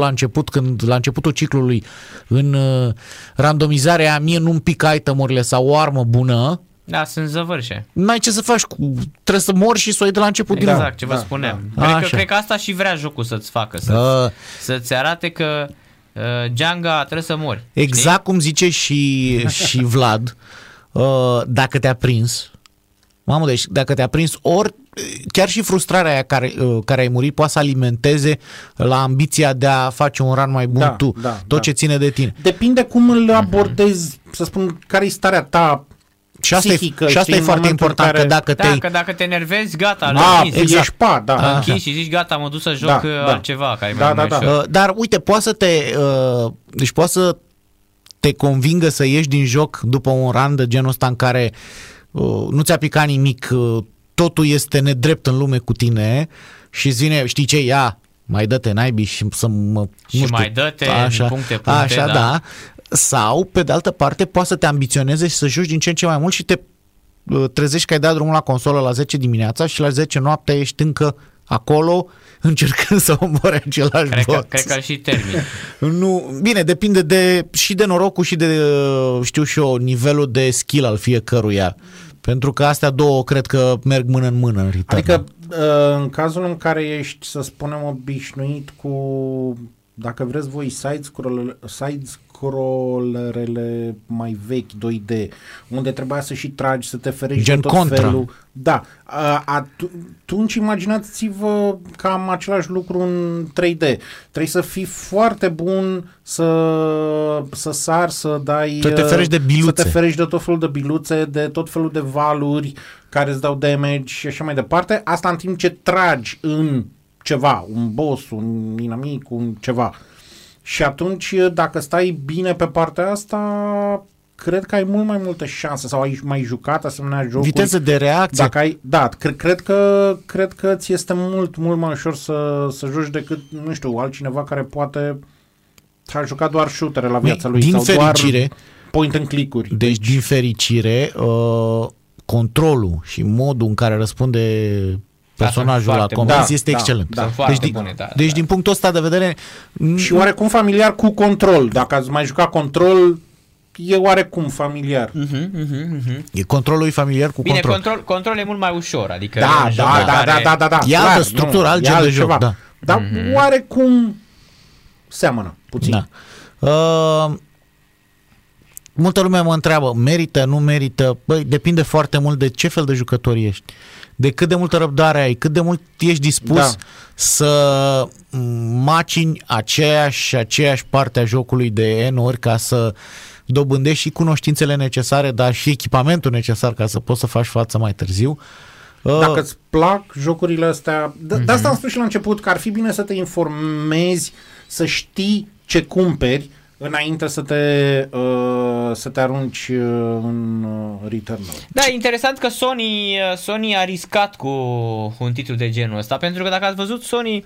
la începutul ciclului în randomizarea mie nu-mi pică item-urile sau o armă bună, da, sunt zăvârșe. N-ai ce să faci, trebuie să mori și să o iei de la început din nou. Exact, ce vă spuneam. Da. Cred că asta și vrea jocul să-ți facă, să-ți arate că Django, trebuie să mori. Exact, știi? Cum zice și Vlad, dacă te-a prins, mamă, deci dacă te-a prins, ori chiar și frustrarea aia care ai murit poate să alimenteze la ambiția de a face un run mai bun ce ține de tine. Depinde cum îl abordezi, să spun, care-i starea ta. Și asta e foarte important, că dacă te enervezi, gata, ești închizi și zici gata, mă duc să joc altceva. Dar uite, poate să te convingă să ieși din joc după un run de genul ăsta în care nu ți-a picat nimic, totul este nedrept în lume cu tine și îți vine, știi ce, ia, mai dă-te naibii și să mă... Și mai dă-te puncte. Așa, da. Sau, pe de altă parte, poate să te ambiționeze și să joci din ce în ce mai mult și te trezești că ai dat drumul la consolă la 10 dimineața și la 10 noaptea ești încă acolo încercând să omori același boss. Cred că și termin. Bine, depinde și de norocul și de, știu și eu, nivelul de skill al fiecăruia. Pentru că astea două cred că merg mână în mână în Returnal. Adică, în cazul în care ești, să spunem, obișnuit cu dacă vreți voi side-scrollerele mai vechi 2D, unde trebuia să și tragi, să te ferești de tot felul. Da, atunci imaginați-vă cam același lucru în 3D. Trebuie să fii foarte bun să sar, să dai, să te ferești de biluțe, să te ferești de tot felul de biluțe, de tot felul de valuri care îți dau damage și așa mai departe. Asta în timp ce tragi în ceva, un boss, un inamic, un ceva. Și atunci, dacă stai bine pe partea asta, cred că ai mult mai multe șanse, sau ai mai jucat asemenea jocuri. Viteză de reacție. Dacă ai, da, cred că ți este mult mai ușor să joci decât, nu știu, altcineva care poate a jucat doar shootere la viața lui, din sau fericire, doar point and click-uri. Deci, din fericire, controlul și modul în care răspunde personajul la comanzi este excelent. Da, deci bune, din punctul ăsta de vedere... Și oarecum familiar cu Control. Dacă ați mai jucat Control, e oarecum familiar. E Controlul familiar cu Control. Bine, Control e mult mai ușor. Adică da. E altă structură, alt gen de joc. Da. Dar oarecum seamănă puțin. Da. Multă lume mă întreabă, merită, nu merită? Băi, depinde foarte mult de ce fel de jucător ești, de cât de multă răbdare ai, cât de mult ești dispus să macini aceeași parte a jocului de N ori ca să dobândești și cunoștințele necesare, dar și echipamentul necesar ca să poți să faci față mai târziu. Dacă îți plac jocurile astea, de asta am spus și la început, că ar fi bine să te informezi, să știi ce cumperi înainte să te arunci în Returnal. Da, e interesant că Sony a riscat cu un titlu de genul ăsta, pentru că dacă ați văzut, Sony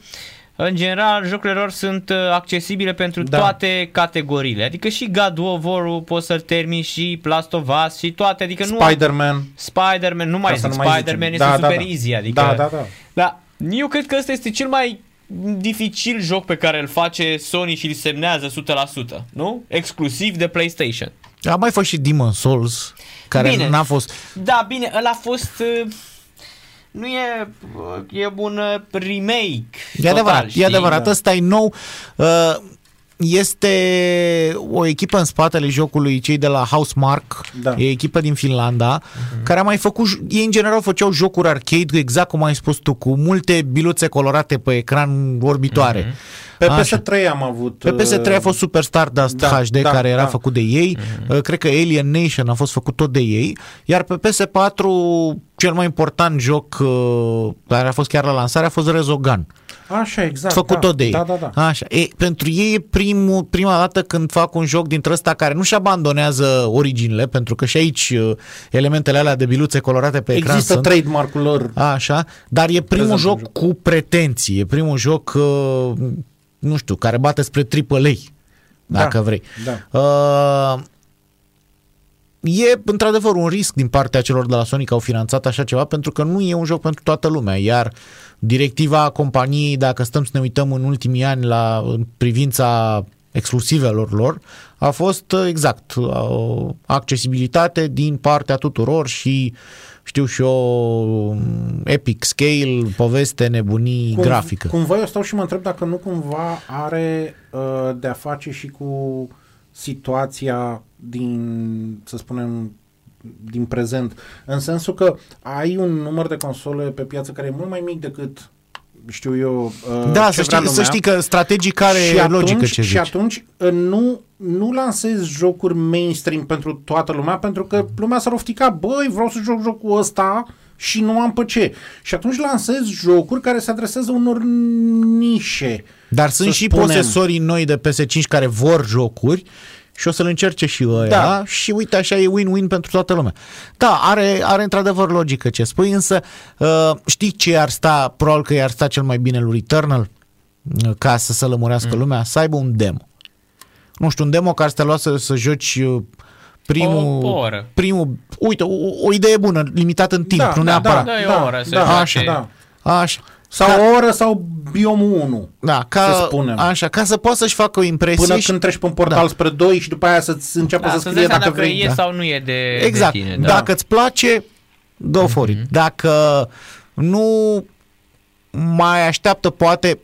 în general jocurile lor sunt accesibile pentru toate categoriile. Adică și God of War-ul poți să-l termini, și Last of Us, și toate, adică Spider-Man, nu mai zic Spider-Man, este super easy, adică. Da. Eu cred că ăsta este cel mai dificil joc pe care îl face Sony și îl semnează 100%, nu? Exclusiv de PlayStation. A mai fost și Demon's Souls, care n-a fost... Da, bine, ăla a fost... Nu e un remake. E adevărat, ăsta e nou. Este o echipă în spatele jocului, cei de la Housemarque, e echipă din Finlanda, care a mai făcut, ei în general făceau jocuri arcade, exact cum ai spus tu, cu multe biluțe colorate pe ecran orbitoare. Pe PS3 am avut. Pe PS3 a fost Super Stardust HD, care era făcut de ei. Cred că Alien Nation a fost făcut tot de ei. Iar pe PS4 cel mai important joc care a fost chiar la lansare a fost Resogun. Așa, exact. Făcut tot de ei. Așa. E, pentru ei e prima dată când fac un joc dintre ăsta care nu-și abandonează originile, pentru că și aici elementele alea de biluțe colorate pe ecran există, trademark-ul lor. Așa, dar e primul joc cu pretenții, e primul joc nu știu, care bate spre AAA, dacă vrei. Da. E într-adevăr un risc din partea celor de la Sony că au finanțat așa ceva, pentru că nu e un joc pentru toată lumea, iar directiva companiei, dacă stăm să ne uităm în ultimii ani în privința exclusivelor lor, a fost exact accesibilitate din partea tuturor și știu și eu, epic scale, poveste, nebunii, grafică. Cumva eu stau și mă întreb dacă nu cumva are de-a face și cu situația din, să spunem, din prezent, în sensul că ai un număr de console pe piață care e mult mai mic decât, știu eu, să știi că strategii care e logică ce zici. Și atunci nu lansezi jocuri mainstream pentru toată lumea, pentru că lumea s-ar oftica, băi, vreau să joc jocul ăsta și nu am pe ce. Și atunci lansezi jocuri care se adresează unor nișe. Dar sunt și posesorii noi de PS5 care vor jocuri și o să-l încerce și ăia, și uite, așa e win-win pentru toată lumea. Da, are într-adevăr logică ce spui, însă știi ce ar sta, probabil că i-ar sta cel mai bine lui Returnal, ca să lămurească lumea, să aibă un demo. Nu știu, un demo care să te lua să joci primul, uite, o idee bună, limitată în timp, nu neapărat. Așa. Sau o oră sau biomul 1, să spunem. Așa, ca să poată să-și facă o impresie. Până când treci pe un portal spre 2 și după aia să-ți înceapă să scrie dacă vrei. E sau nu e de, exact, de tine. Exact, dacă îți place, go for it. Dacă nu, mai așteaptă, poate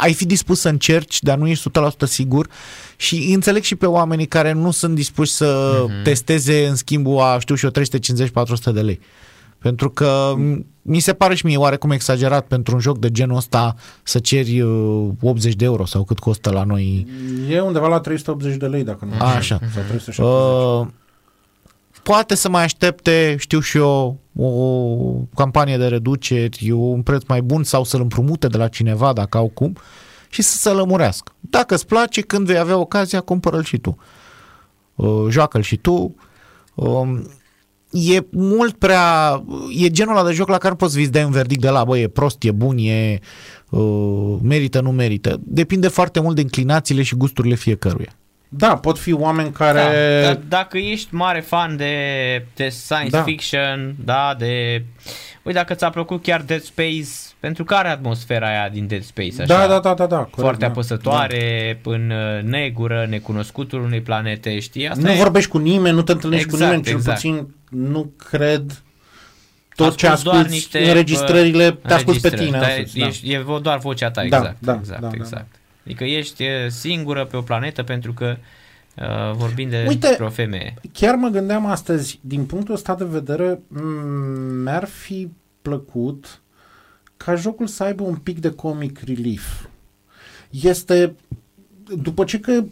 ai fi dispus să încerci, dar nu ești 100% sigur, și înțeleg și pe oamenii care nu sunt dispuși să testeze în schimbul a, știu și eu, 350-400 de lei. Pentru că mi se pare și mie oarecum exagerat pentru un joc de genul ăsta să ceri 80 de euro sau cât costă la noi. E undeva la 380 de lei, dacă nu. Așa. Sau 370. Poate să mai aștepte, știu și eu, o campanie de reduceri, un preț mai bun, sau să-l împrumute de la cineva, dacă au cum, și să se lămurească. Dacă îți place, când vei avea ocazia, cumpără-l și tu. Joacă-l și tu. E mult prea... E genul ăla de joc la care nu poți să-ți dai un verdict de la, bă, e prost, e bun, e... merită, nu merită. Depinde foarte mult de inclinațiile și gusturile fiecăruia. Da, pot fi oameni care... Da, dacă ești mare fan de science fiction, da, de... Uite, dacă ți-a plăcut chiar Dead Space, pentru că are atmosfera aia din Dead Space, așa. Da, corect, foarte apăsătoare, în negură, necunoscutul unei planete, știi? Asta nu vorbești cu nimeni, nu te întâlnești cu nimeni, cel puțin nu cred... Tot ce asculti, înregistrările, te asculti pe tine. E doar vocea ta, exact. Adică ești singură pe o planetă, pentru că vorbim de o femeie. Chiar mă gândeam astăzi, din punctul ăsta de vedere, mi-ar fi plăcut ca jocul să aibă un pic de comic relief. Este, după ce că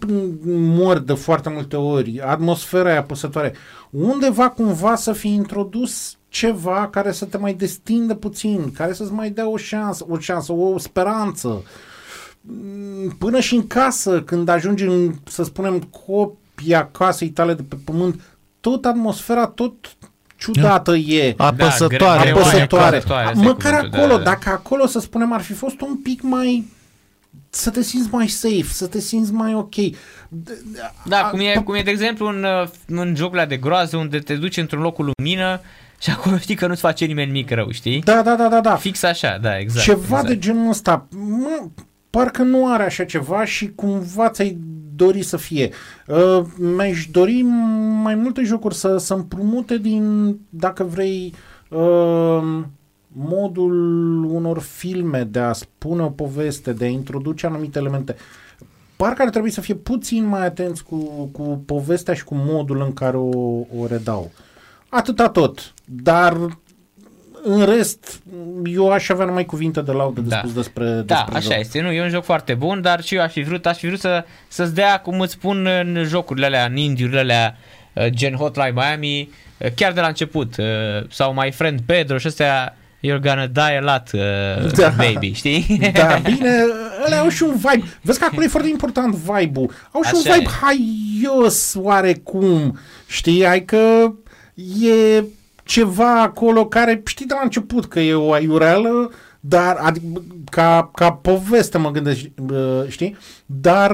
mor de foarte multe ori, atmosfera e apăsătoare, undeva cumva să fi introdus ceva care să te mai destindă puțin, care să-ți mai dea o șansă, o speranță. Până și în casă, când ajungi în, să spunem, copia casei tale de pe pământ, tot atmosfera, tot ciudată e. Apăsătoare. Măcar acolo, dacă acolo, să spunem, ar fi fost un pic mai... să te simți mai safe, să te simți mai ok. Da, cum e de exemplu un joc de groază, unde te duci într-un loc cu lumină și acolo știi că nu-ți face nimeni nimic rău, știi? Da. Fix așa, da, exact. Ceva de genul ăsta. Parcă nu are așa ceva și cumva ți-ai dori să fie. Mi-aș dori mai multe jocuri să împrumute din, dacă vrei, modul unor filme de a spune o poveste, de a introduce anumite elemente. Parcă ar trebui să fie puțin mai atenți cu povestea și cu modul în care o redau. Atâta tot. Dar... în rest, eu aș avea numai cuvinte de laudă de spus despre joc. Da, așa este. Nu, e un joc foarte bun, dar și eu aș fi vrut să-ți dea, cum îți spun, în jocurile alea, în indie-urile alea, gen Hotline Miami, chiar de la început, sau My Friend Pedro și astea, you're gonna die a lot, baby, știi? Da, bine, ăla au și un vibe. Vezi că acolo e foarte important vibe-ul. Au și așa un vibe haios, oarecum. Știi, ai că e... ceva acolo care știi de la început că e o aiureală, dar adică, ca poveste mă gândesc, știi? Dar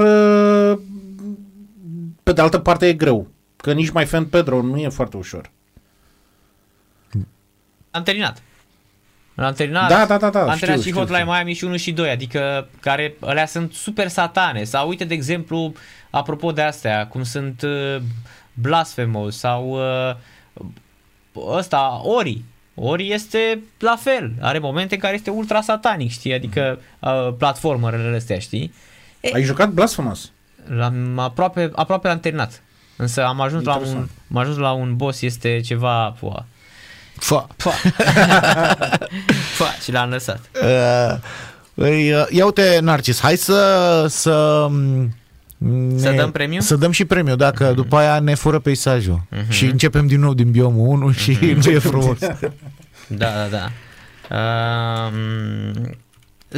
pe de altă parte e greu, că nici My Friend Pedro nu e foarte ușor. Am terminat. Da, am terminat și Hotline Miami și 1 și 2, adică care alea sunt super satane. Sau uite, de exemplu, apropo de astea, cum sunt Blasphemous sau ăsta, Ori este la fel, are momente în care este ultra satanic, știi, adică platformerele astea, știi? Ai jucat Blasphemous? Aproape l-am terminat, însă am ajuns la un boss, este ceva și l-am lăsat. Ia uite, Narcis, hai să dăm premiu? Să dăm și premiu, dacă după aia ne fură peisajul și începem din nou din biomul 1 și nu e frumos. Da. 0752221058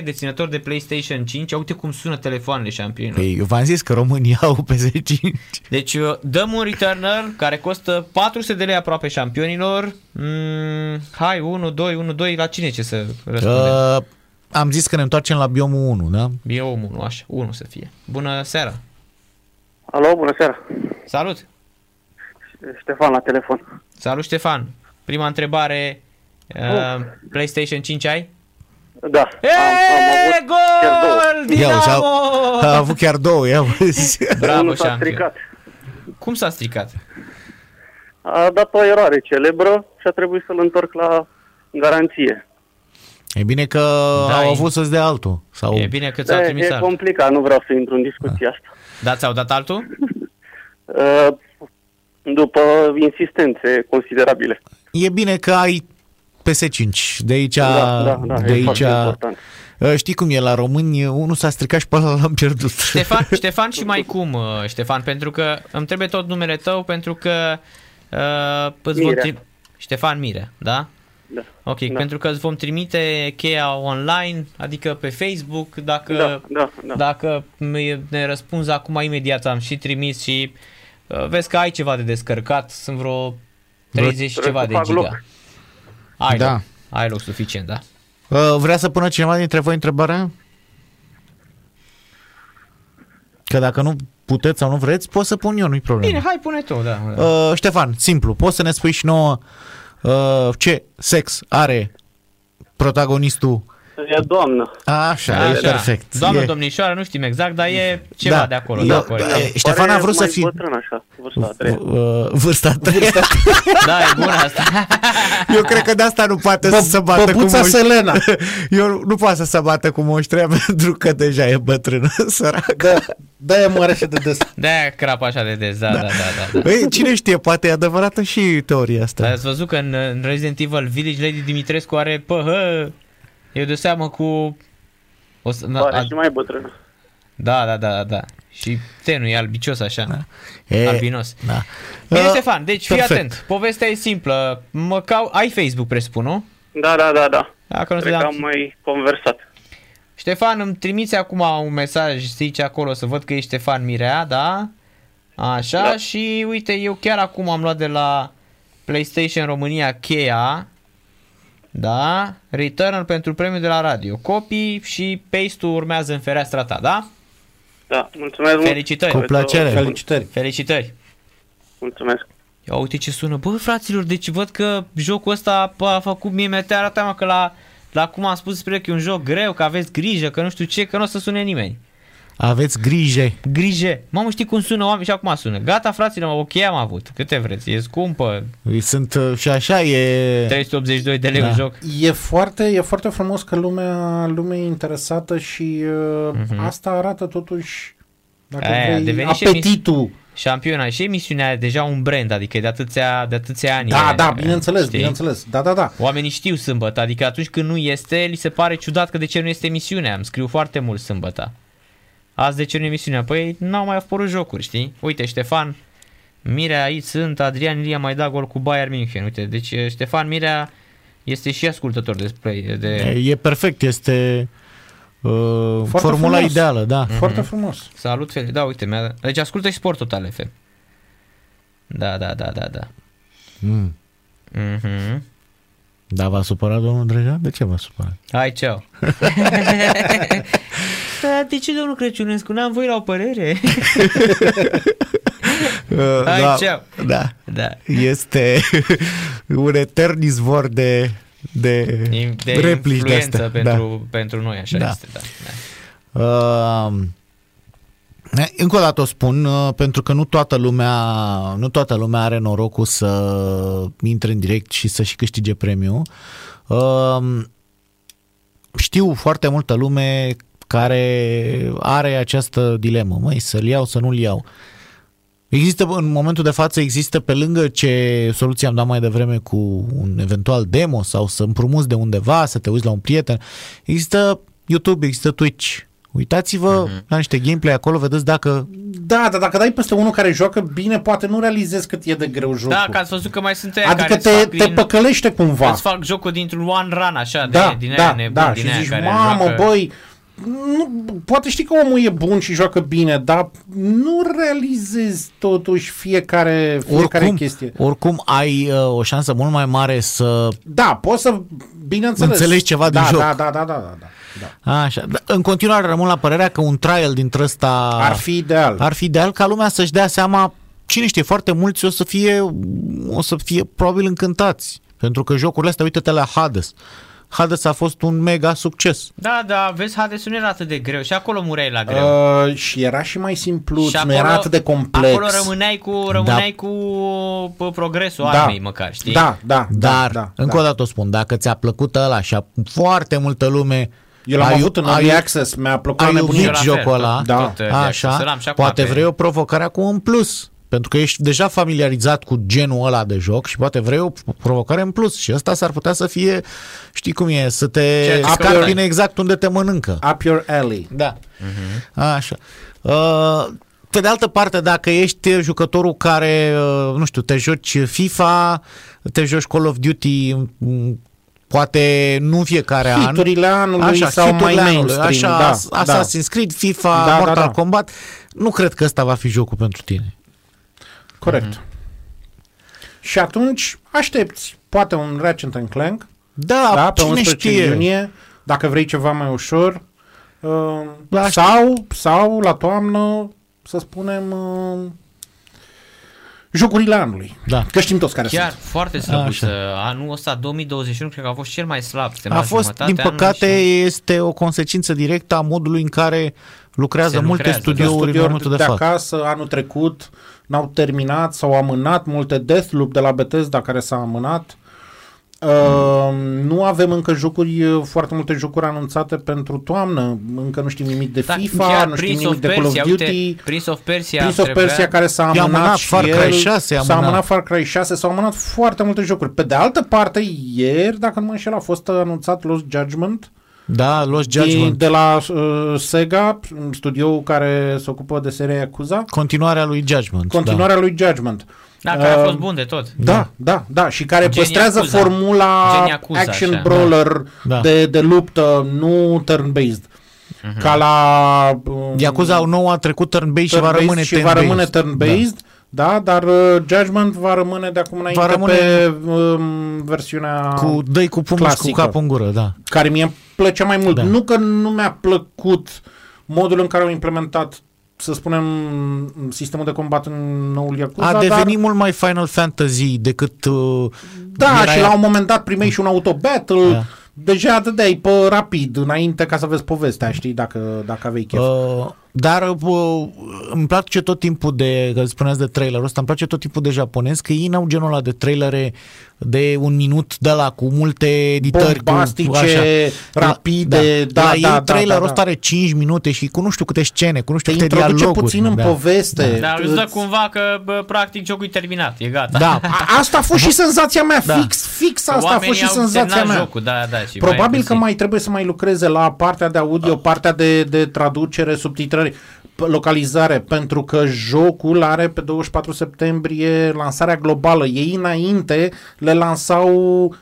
0786108810, deținător de PlayStation 5. Uite cum sună telefoanele, șampionilor. Păi, eu v-am zis că România au PS5. Deci dăm un Returnal care costă 400 de lei aproape, șampionilor. Hai, 1, 2, la cine ce să răspundem? Am zis că ne întoarcem la biomul 1, da? Biomul 1, așa, 1 să fie. Bună seara. Alo, bună seara. Salut. Ștefan la telefon. Salut, Ștefan. Prima întrebare, PlayStation 5 ai? Da. Am gol! Dinamo! A avut chiar două, i-am zis. Bravo, s-a stricat. Cum s-a stricat? a dat o eroare celebră și a trebuit să-l întorc la garanție. E bine că da, au avut să-ți dea altul. Sau... E bine că ți-au trimis altul. E complicat, nu vreau să intru în discuția asta. Da, ți-au dat altul? După insistențe considerabile. E bine că ai PS5. De aici... de aici... Știi cum e la români, unul s-a stricat și pe ăla l-am pierdut. Ștefan și mai cum, Ștefan, pentru că îmi trebuie tot numele tău, pentru că Ștefan Mire, da? Da. Ok, da. Pentru că îți vom trimite cheia online, adică pe Facebook, dacă ne răspunzi acum imediat, am și trimis și vezi că ai ceva de descărcat, sunt vreo 30 și ceva de giga. Loc. Ai loc suficient, da? Vrea să pună cineva dintre voi întrebarea? Că dacă nu puteți sau nu vreți, pot să pun eu, nu-i problemă. Bine, hai, pune tu, da. Ștefan, simplu, poți să ne spui și nouă ce sex are protagonistul? E doamnă. Așa, e perfect. Doamnă, domnișoară, nu știm exact, dar e ceva de acolo. Ștefan a vrut să fie... Vârsta 3. Vârsta 3. Da, e bună asta. Eu cred că de asta nu poate să se bată cu moștrea. Selena. Eu nu poate să se bată cu moștrea pentru că deja e bătrână, săracă. Da, e mare și de des. De-aia crapă așa de des, da. Păi, cine știe, poate e adevărată și teoria asta. Ați văzut că în Resident Evil Village Lady Dimitrescu are păhă... Eu de seamă cu... Pare și mai bătrână. Da. Și tenul e albicios așa. Da. Albinos. Da. Bine, Ștefan, deci fii atent. Povestea e simplă. Ai Facebook, presupun, nu? Da. Cred că am mai conversat. Ștefan, îmi trimiți acum un mesaj, zici acolo, să văd că e Ștefan Mirea, da? Așa, da. Și uite, eu chiar acum am luat de la PlayStation România cheia. Da, Returnal pentru premiul de la radio. Copii și paste-ul urmează în fereastra ta, da? Da, mulțumesc. Felicitări. Cu plăcere. Felicitări. Mulțumesc. Ia uite ce sună. Bă, fraților, deci văd că jocul ăsta a făcut mie mi-a arătat că la cum am spus despre că e un joc greu, că aveți grijă, că nu știu ce, că nu o să sune nimeni. Aveți grijă. Mamă, știi cum sună oamenii și acum sună. Gata, fraților, ok, am avut. Câte vreți? E scumpă. Sunt și așa e... 382 de lei un joc. E foarte frumos că lumea e interesată și asta arată totuși, dacă vrei, apetitul. Șampiona și emisiunea e deja un brand, adică e de atâția ani. Da, bineînțeles, știi? Bineînțeles. Da. Oamenii știu sâmbătă, adică atunci când nu este, li se pare ciudat că de ce nu este emisiunea. Îmi scriu foarte mult sâmbătă. Azi de ce în emisiunea? Păi n-au mai apărut jocuri, știi? Uite, Ștefan Mirea aici sunt, Adrian Ilie mai da gol cu Bayern München. Uite, deci Ștefan Mirea este și ascultător de... E perfect, este formula frumos. Ideală, da. Foarte frumos. Salut, Feli. Da, uite, deci ascultă și Sport Total FM. Da. Da, v-a supărat domnul Drăgea? De ce v-a supărat? Hai, ceau! De ce, domnul Crăciunescu? N-am voie la o părere? Hai, ceau! Da. Este un etern izvor de replici de astea. Pentru noi, așa este. Da. Încă o dată o spun, pentru că nu toată lumea are norocul să intre în direct și să-și câștige premiul. Știu foarte multă lume care are această dilemă, să-l iau, să nu-l iau. În momentul de față există, pe lângă ce soluție am dat mai devreme cu un eventual demo sau să împrumuți de undeva, să te uiți la un prieten, există YouTube, există Twitch. Uitați-vă la niște gameplay acolo, vedeți dacă... Da, dar dacă dai peste unul care joacă bine, poate nu realizezi cât e de greu jocul. Da, că ați văzut că mai sunt aia adică care te păcălește cumva. Îți fac jocul dintr-un one run așa, din aia zici, care mamă, joacă... băi, nu, poate știi că omul e bun și joacă bine, dar nu realizezi totuși fiecare chestie. Oricum ai o șansă mult mai mare să... Da, poți să, bineînțeles, înțelegi ceva din joc. Da. Așa. În continuare rămân la părerea că un trial dintre ăsta ar fi ideal ca lumea să-și dea seama, cine știe, foarte mulți o să fie probabil încântați, pentru că jocurile astea, uite-te la Hades. Hades a fost un mega succes. Da, da, vezi, Hades nu era atât de greu și acolo mureai la greu. Și era și mai simplu, și acolo, nu era atât de complex. Acolo rămâneai cu progresul armei măcar, știi? Dar, încă o dată o spun, dacă ți-a plăcut ăla și foarte multă lume... Eu l-am avut în Early Access, mi-a plăcut nebunit jocul ăla, așa, poate vrei o provocare acum în plus. Pentru că ești deja familiarizat cu genul ăla de joc și poate vrei o provocare în plus și ăsta s-ar putea să fie, știi cum e, să te scapi bine exact unde te mănâncă. Up your alley. Da. Uh-huh. Așa. Pe de altă parte, dacă ești jucătorul care, nu știu, te joci FIFA, te joci Call of Duty, poate nu fiecare an. Hiturile anului așa, sau mai mainstream. Așa, Assassin's Creed, FIFA, Mortal Kombat. Nu cred că ăsta va fi jocul pentru tine. Corect. Mm-hmm. Și atunci aștepți poate un Ratchet and Clank. Da, pe 11 iunie, dacă vrei ceva mai ușor. Sau la toamnă, să spunem, jocurile anului. Da. Că știm toți care chiar sunt. Chiar foarte slăbuță. Anul ăsta 2021 cred că a fost cel mai slab. A fost, din păcate, este o consecință directă a modului în care lucrează multe studiouri în momentul de acasă. Anul trecut n-au terminat, s-au amânat multe. Deathloop de la Bethesda care s-a amânat. Nu avem încă jocuri, foarte multe jocuri anunțate pentru toamnă. Încă nu știm nimic de FIFA, nu știm nimic de Call of Duty. Uite, Prince of Persia care s-a amânat și el. S-a amânat Far Cry 6, s-au amânat foarte multe jocuri. Pe de altă parte, ieri, dacă nu mă înșel, a fost anunțat Lost Judgment. Da, Lost Judgment. De la Sega, studioul care se ocupă de seria Yakuza. Continuarea lui Judgment. Da, care a fost bun de tot. Da. Și care păstrează formula action brawler de luptă, nu turn-based. Uh-huh. Ca la... Yakuza nouă a trecut turn-based și va rămâne turn-based. Da, dar Judgment va rămâne de acum înainte pe versiunea cu dă-i cu pumnul și cu capul în gură, da. Care mie îmi plăcea mai mult. Da. Nu că nu mi-a plăcut modul în care au implementat, să spunem, sistemul de combat în noul Yakuza, a devenit mult mai Final Fantasy decât... și la un moment dat primeai și un auto-battle... Da. Deja dădeai pe rapid înainte ca să vezi povestea, știi, dacă aveai chef. Dar îmi place tot timpul de, că spuneați de trailerul ăsta, îmi place tot timpul de japonezi, că ei n-au genul ăla de trailere de un minut de la cu multe editări. Bombastice, rapide. La ei trailerul ăsta are 5 minute și cu nu știu câte scene, cu nu știu câte dialoguri. Te introduce puțin în poveste. Dar îți dă cumva că practic jocul e terminat, e gata. Da. Asta a fost și senzația mea, fix asta a fost și senzația mea. Jocul, probabil că mai trebuie să mai lucreze la partea de audio, partea de traducere, subtitrări, localizare, pentru că jocul are pe 24 septembrie lansarea globală. Ei înainte le lansau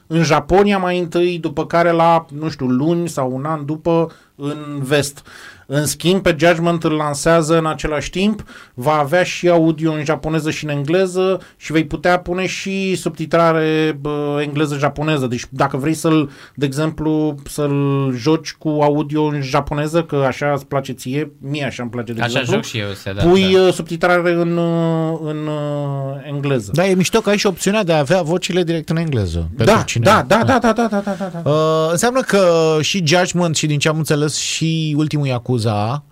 în Japonia mai întâi, după care la, nu știu, luni sau un an după în vest. În schimb, pe Judgment îl lansează în același timp, va avea și audio în japoneză și în engleză și vei putea pune și subtitrare engleză-japoneză. Deci dacă vrei să-l joci cu audio în japoneză, că așa îți place ție, mie așa îmi place de exemplu, așa joc și eu, pui subtitrare în engleză. Da, e mișto că ai și opțiunea de a avea vocile direct în engleză. Da. Înseamnă că și Judgment și din ce am înțeles și ultimul Yakuza,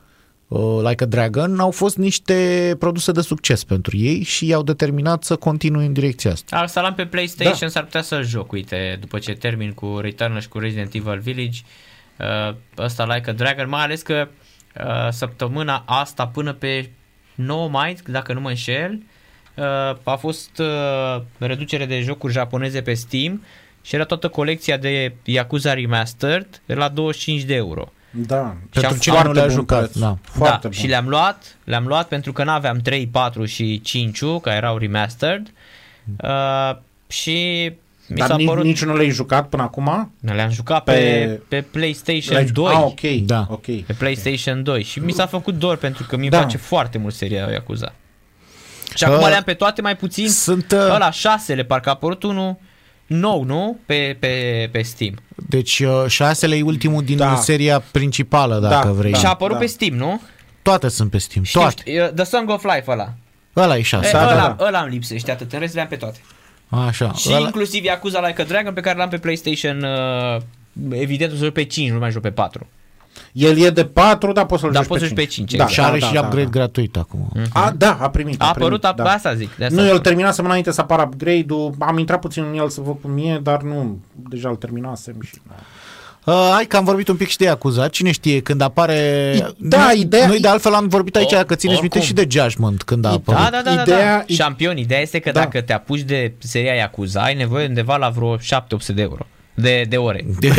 Like a Dragon, au fost niște produse de succes pentru ei și i-au determinat să continui în direcția asta. Asta l-am pe PlayStation, s-ar putea să-l joc, uite, după ce termin cu Returnal și cu Resident Evil Village, ăsta Like a Dragon, mai ales că săptămâna asta până pe 9 mai, dacă nu mă înșel, a fost reducere de jocuri japoneze pe Steam și era toată colecția de Yakuza Remastered la 25 de euro. Da, pentru cine nu le-a jucat. Da. Și le-am luat pentru că n-aveam 3, 4 și 5 care erau remastered. Și mi s-a părut... nici nu le-ai jucat până acum? Le-am jucat pe PlayStation 2. Ah, okay. Da. Okay. Pe PlayStation 2 și mi s-a făcut dor pentru că mi-e place foarte mult seria Yakuza. Și acum le-am pe toate mai puțin. Sunt ăla 6-le, parcă a apărut unul nou, nu? Pe Steam. Deci 6-le e ultimul din seria principală, dacă vrei. Da, și a apărut pe Steam, nu? Toate sunt pe Steam. Toate. The Song of Life ăla. Ăla e 6. Ăla îmi lipsește atât. În rest le-am pe toate. Așa. Și inclusiv Yakuza Like a Dragon pe care l-am pe PlayStation evident o să joci pe 5, nu mai joci pe 4. El e de 4, dar poți să-l joci pe 5. Pe 5 da, și are și upgrade gratuit acum. A, da, a primit. A apărut, asta zic. Nu, el terminasem înainte să apară upgrade-ul, am intrat puțin în el să văd cum e, dar nu, deja îl terminasem și... hai că am vorbit un pic și de Yakuza. Cine știe când apare... Da, ideea... Noi de altfel am vorbit aici, că țineți minte și de Judgment când a apărut. Da, da, da, ideea... da. Șampion, ideea este că dacă te apuci de seria Yakuza, ai nevoie undeva la vreo 7-800 de euro. De ore. De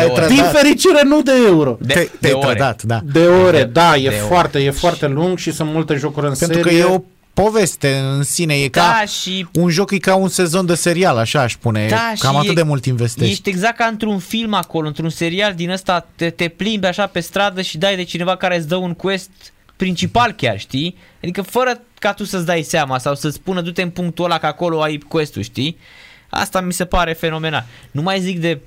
euro. Din fericire nu de euro. De ore. Trădat, da. De ore, da, e foarte lung și sunt multe jocuri în serie. Pentru că e o poveste în sine, e ca și... un joc, e ca un sezon de serial, așa aș spune, cam atât de mult investești. Ești exact ca într-un film acolo, într-un serial din ăsta, te plimbi așa pe stradă și dai de cineva care îți dă un quest principal chiar, știi? Adică fără ca tu să-ți dai seama sau să-ți spună du-te în punctul ăla că acolo ai quest-ul, știi? Asta mi se pare fenomenal. Nu mai zic de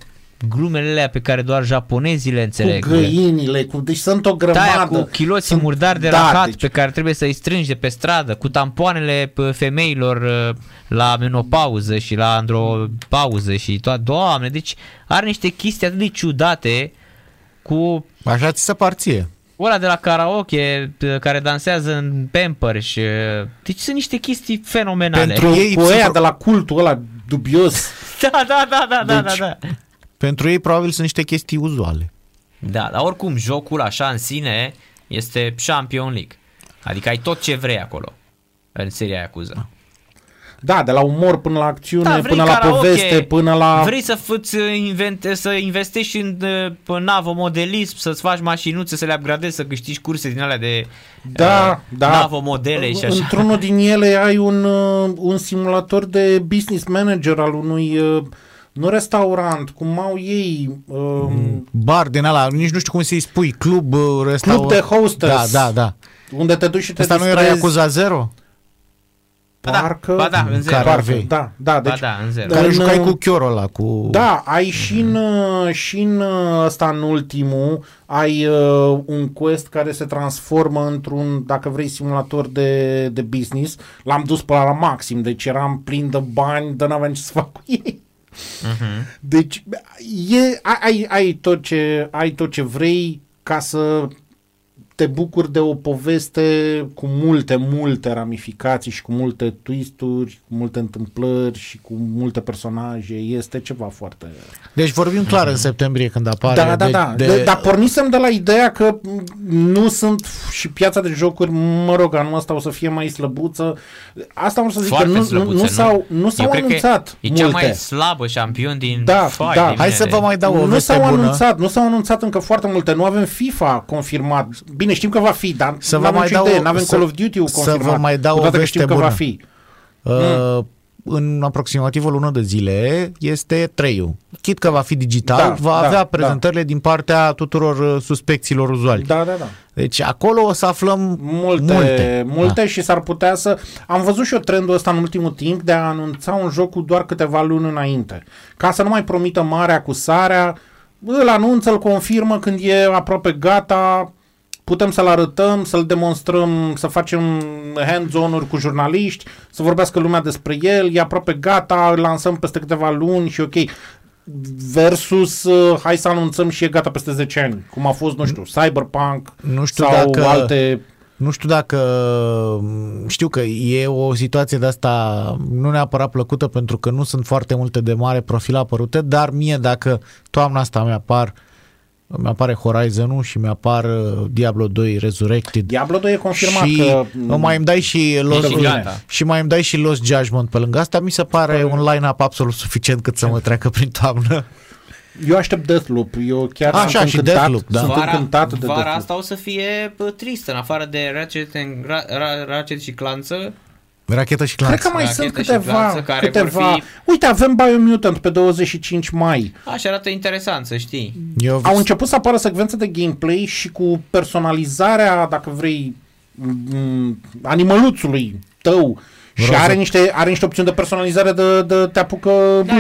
glumele alea pe care doar japonezii le înțeleg. Cu găinile, deci sunt o grămadă. Taia cu chiloții murdari de rahat pe care trebuie să-i strângi de pe stradă, cu tampoanele femeilor la menopauză și la andropauză și toate. Doamne, deci are niște chestii atât de ciudate cu... Așa ți se parție. Ăla de la karaoke care dansează în Pampers. Deci sunt niște chestii fenomenale. Pentru ei, cu aia de la cultul ăla dubios. Da. Pentru ei probabil sunt niște chestii uzuale. Da, dar oricum jocul așa în sine este Champion League. Adică ai tot ce vrei acolo în seria Yakuza. Da, de la umor până la acțiune, până la poveste, până la... Vrei să investești în navomodelism, să-ți faci mașinuțe, să le upgradezi, să câștigi curse din alea de navomodele și așa. Într-unul din ele ai un simulator de business manager al unui... Nu restaurant, cum au ei... bar din ala, nici nu știu cum să-i spui, club, restaurant... Club de hostess. Da. Unde te duci și te distrezi. Asta nu era Yakuza 0? Parcă... Ba da, în zero. Deci, care jucai cu Chioro ăla, cu... Da, ai și în ăsta în ultimul, ai un quest care se transformă într-un, dacă vrei, simulator de business. L-am dus pe la maxim, deci eram plin de bani, dar n-aveam ce să fac cu ei. Uh-huh. Deci ai tot ce vrei ca să te bucuri de o poveste cu multe ramificații și cu multe twisturi, cu multe întâmplări și cu multe personaje. Este ceva foarte... Deci vorbim clar în septembrie când apare. Dar pornisem de la ideea că nu sunt și piața de jocuri, mă rog, anul ăsta o să fie mai slăbuță. Asta vreau să zic foarte că nu s-au anunțat multe. E cea mai slabă Champion din... Da. Hai să vă mai dau o veste bună. Nu s-au anunțat încă foarte multe. Nu avem FIFA confirmat. Bine, știm că va fi, dar n-avem Call of Duty-ul confirmat. Să vă mai dau o veste bună. Că va fi. În aproximativ o lună de zile este 3-ul. Chit că va fi digital, va avea prezentările din partea tuturor suspecților uzuali. Da. Deci acolo o să aflăm multe și s-ar putea să... Am văzut și eu trendul ăsta în ultimul timp de a anunța un joc cu doar câteva luni înainte. Ca să nu mai promită marea cu sarea, îl anunță, îl confirmă când e aproape gata... Putem să-l arătăm, să-l demonstrăm, să facem hands-on-uri cu jurnaliști, să vorbească lumea despre el, e aproape gata, îl lansăm peste câteva luni și ok. Versus hai să anunțăm și e gata peste 10 ani, cum a fost, nu știu, Cyberpunk, nu știu sau dacă, alte... Nu știu dacă... Știu că e o situație de asta nu neapărat plăcută pentru că nu sunt foarte multe de mare profil apărute, dar mie dacă toamna asta mi-apare Horizon-ul și mi-apar Diablo 2 Resurrected. Diablo 2 e confirmat și că... mai îmi dai și Lost Judgment pe lângă asta. Mi se pare un line-up absolut suficient cât să mă treacă prin toamnă. Eu aștept Deathloop. Eu chiar sunt încântat de Deathloop. Vara asta o să fie tristă, în afară de Ratchet și Clanță. Rachetă și Clanță. Cred că mai sunt câteva. Uite, avem Biomutant pe 25 mai. Așa arată interesant, să știi. Au început să apară secvențe de gameplay și cu personalizarea, dacă vrei, animăluțului tău. Și are niște opțiuni de personalizare de te apucă.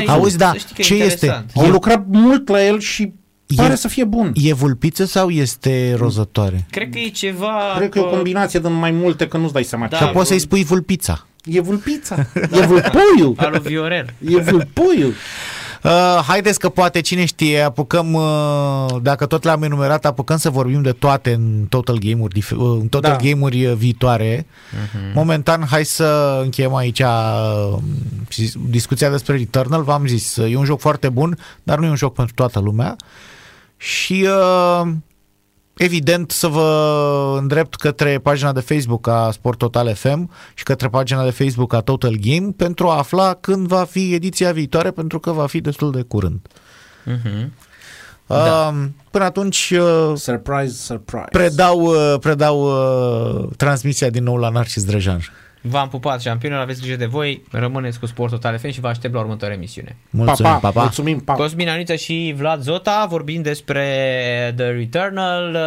Auzi, da, ce este? Au lucrat mult la el și pare să fie bun. E vulpiță sau este rozătoare? Cred că e ceva... Cred că e o combinație din mai multe, că nu-ți dai seama. Da, poți să-i spui vulpița. E vulpița. E vulpuiul. Aluviorer. E vulpuiul. Haideți că poate, cine știe, apucăm, dacă tot le-am enumerat, apucăm să vorbim de toate în Total Game-uri, în Total Game-uri viitoare. Momentan, hai să încheiem aici discuția despre Returnal. V-am zis, e un joc foarte bun, dar nu e un joc pentru toată lumea. Și evident să vă îndrept către pagina de Facebook a Sport Total FM și către pagina de Facebook a Total Game pentru a afla când va fi ediția viitoare, pentru că va fi destul de curând. Da. Până atunci, surprise, surprise. Predau transmisia din nou la Narcis Drejan. V-am pupat, șampionul, aveți grijă de voi, rămâneți cu Sport Total FM și vă aștept la următoarea emisiune. Mulțumim, pa, pa. Mulțumim, pa. Cosmin Aniță și Vlad Zota, vorbind despre The Returnal,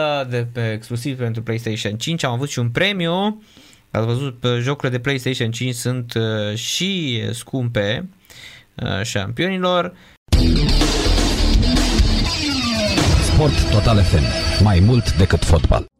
exclusiv pentru PlayStation 5, am avut și un premiu. Ați văzut, jocurile de PlayStation 5 sunt și scumpe, șampionilor. Sport Total FM, mai mult decât fotbal.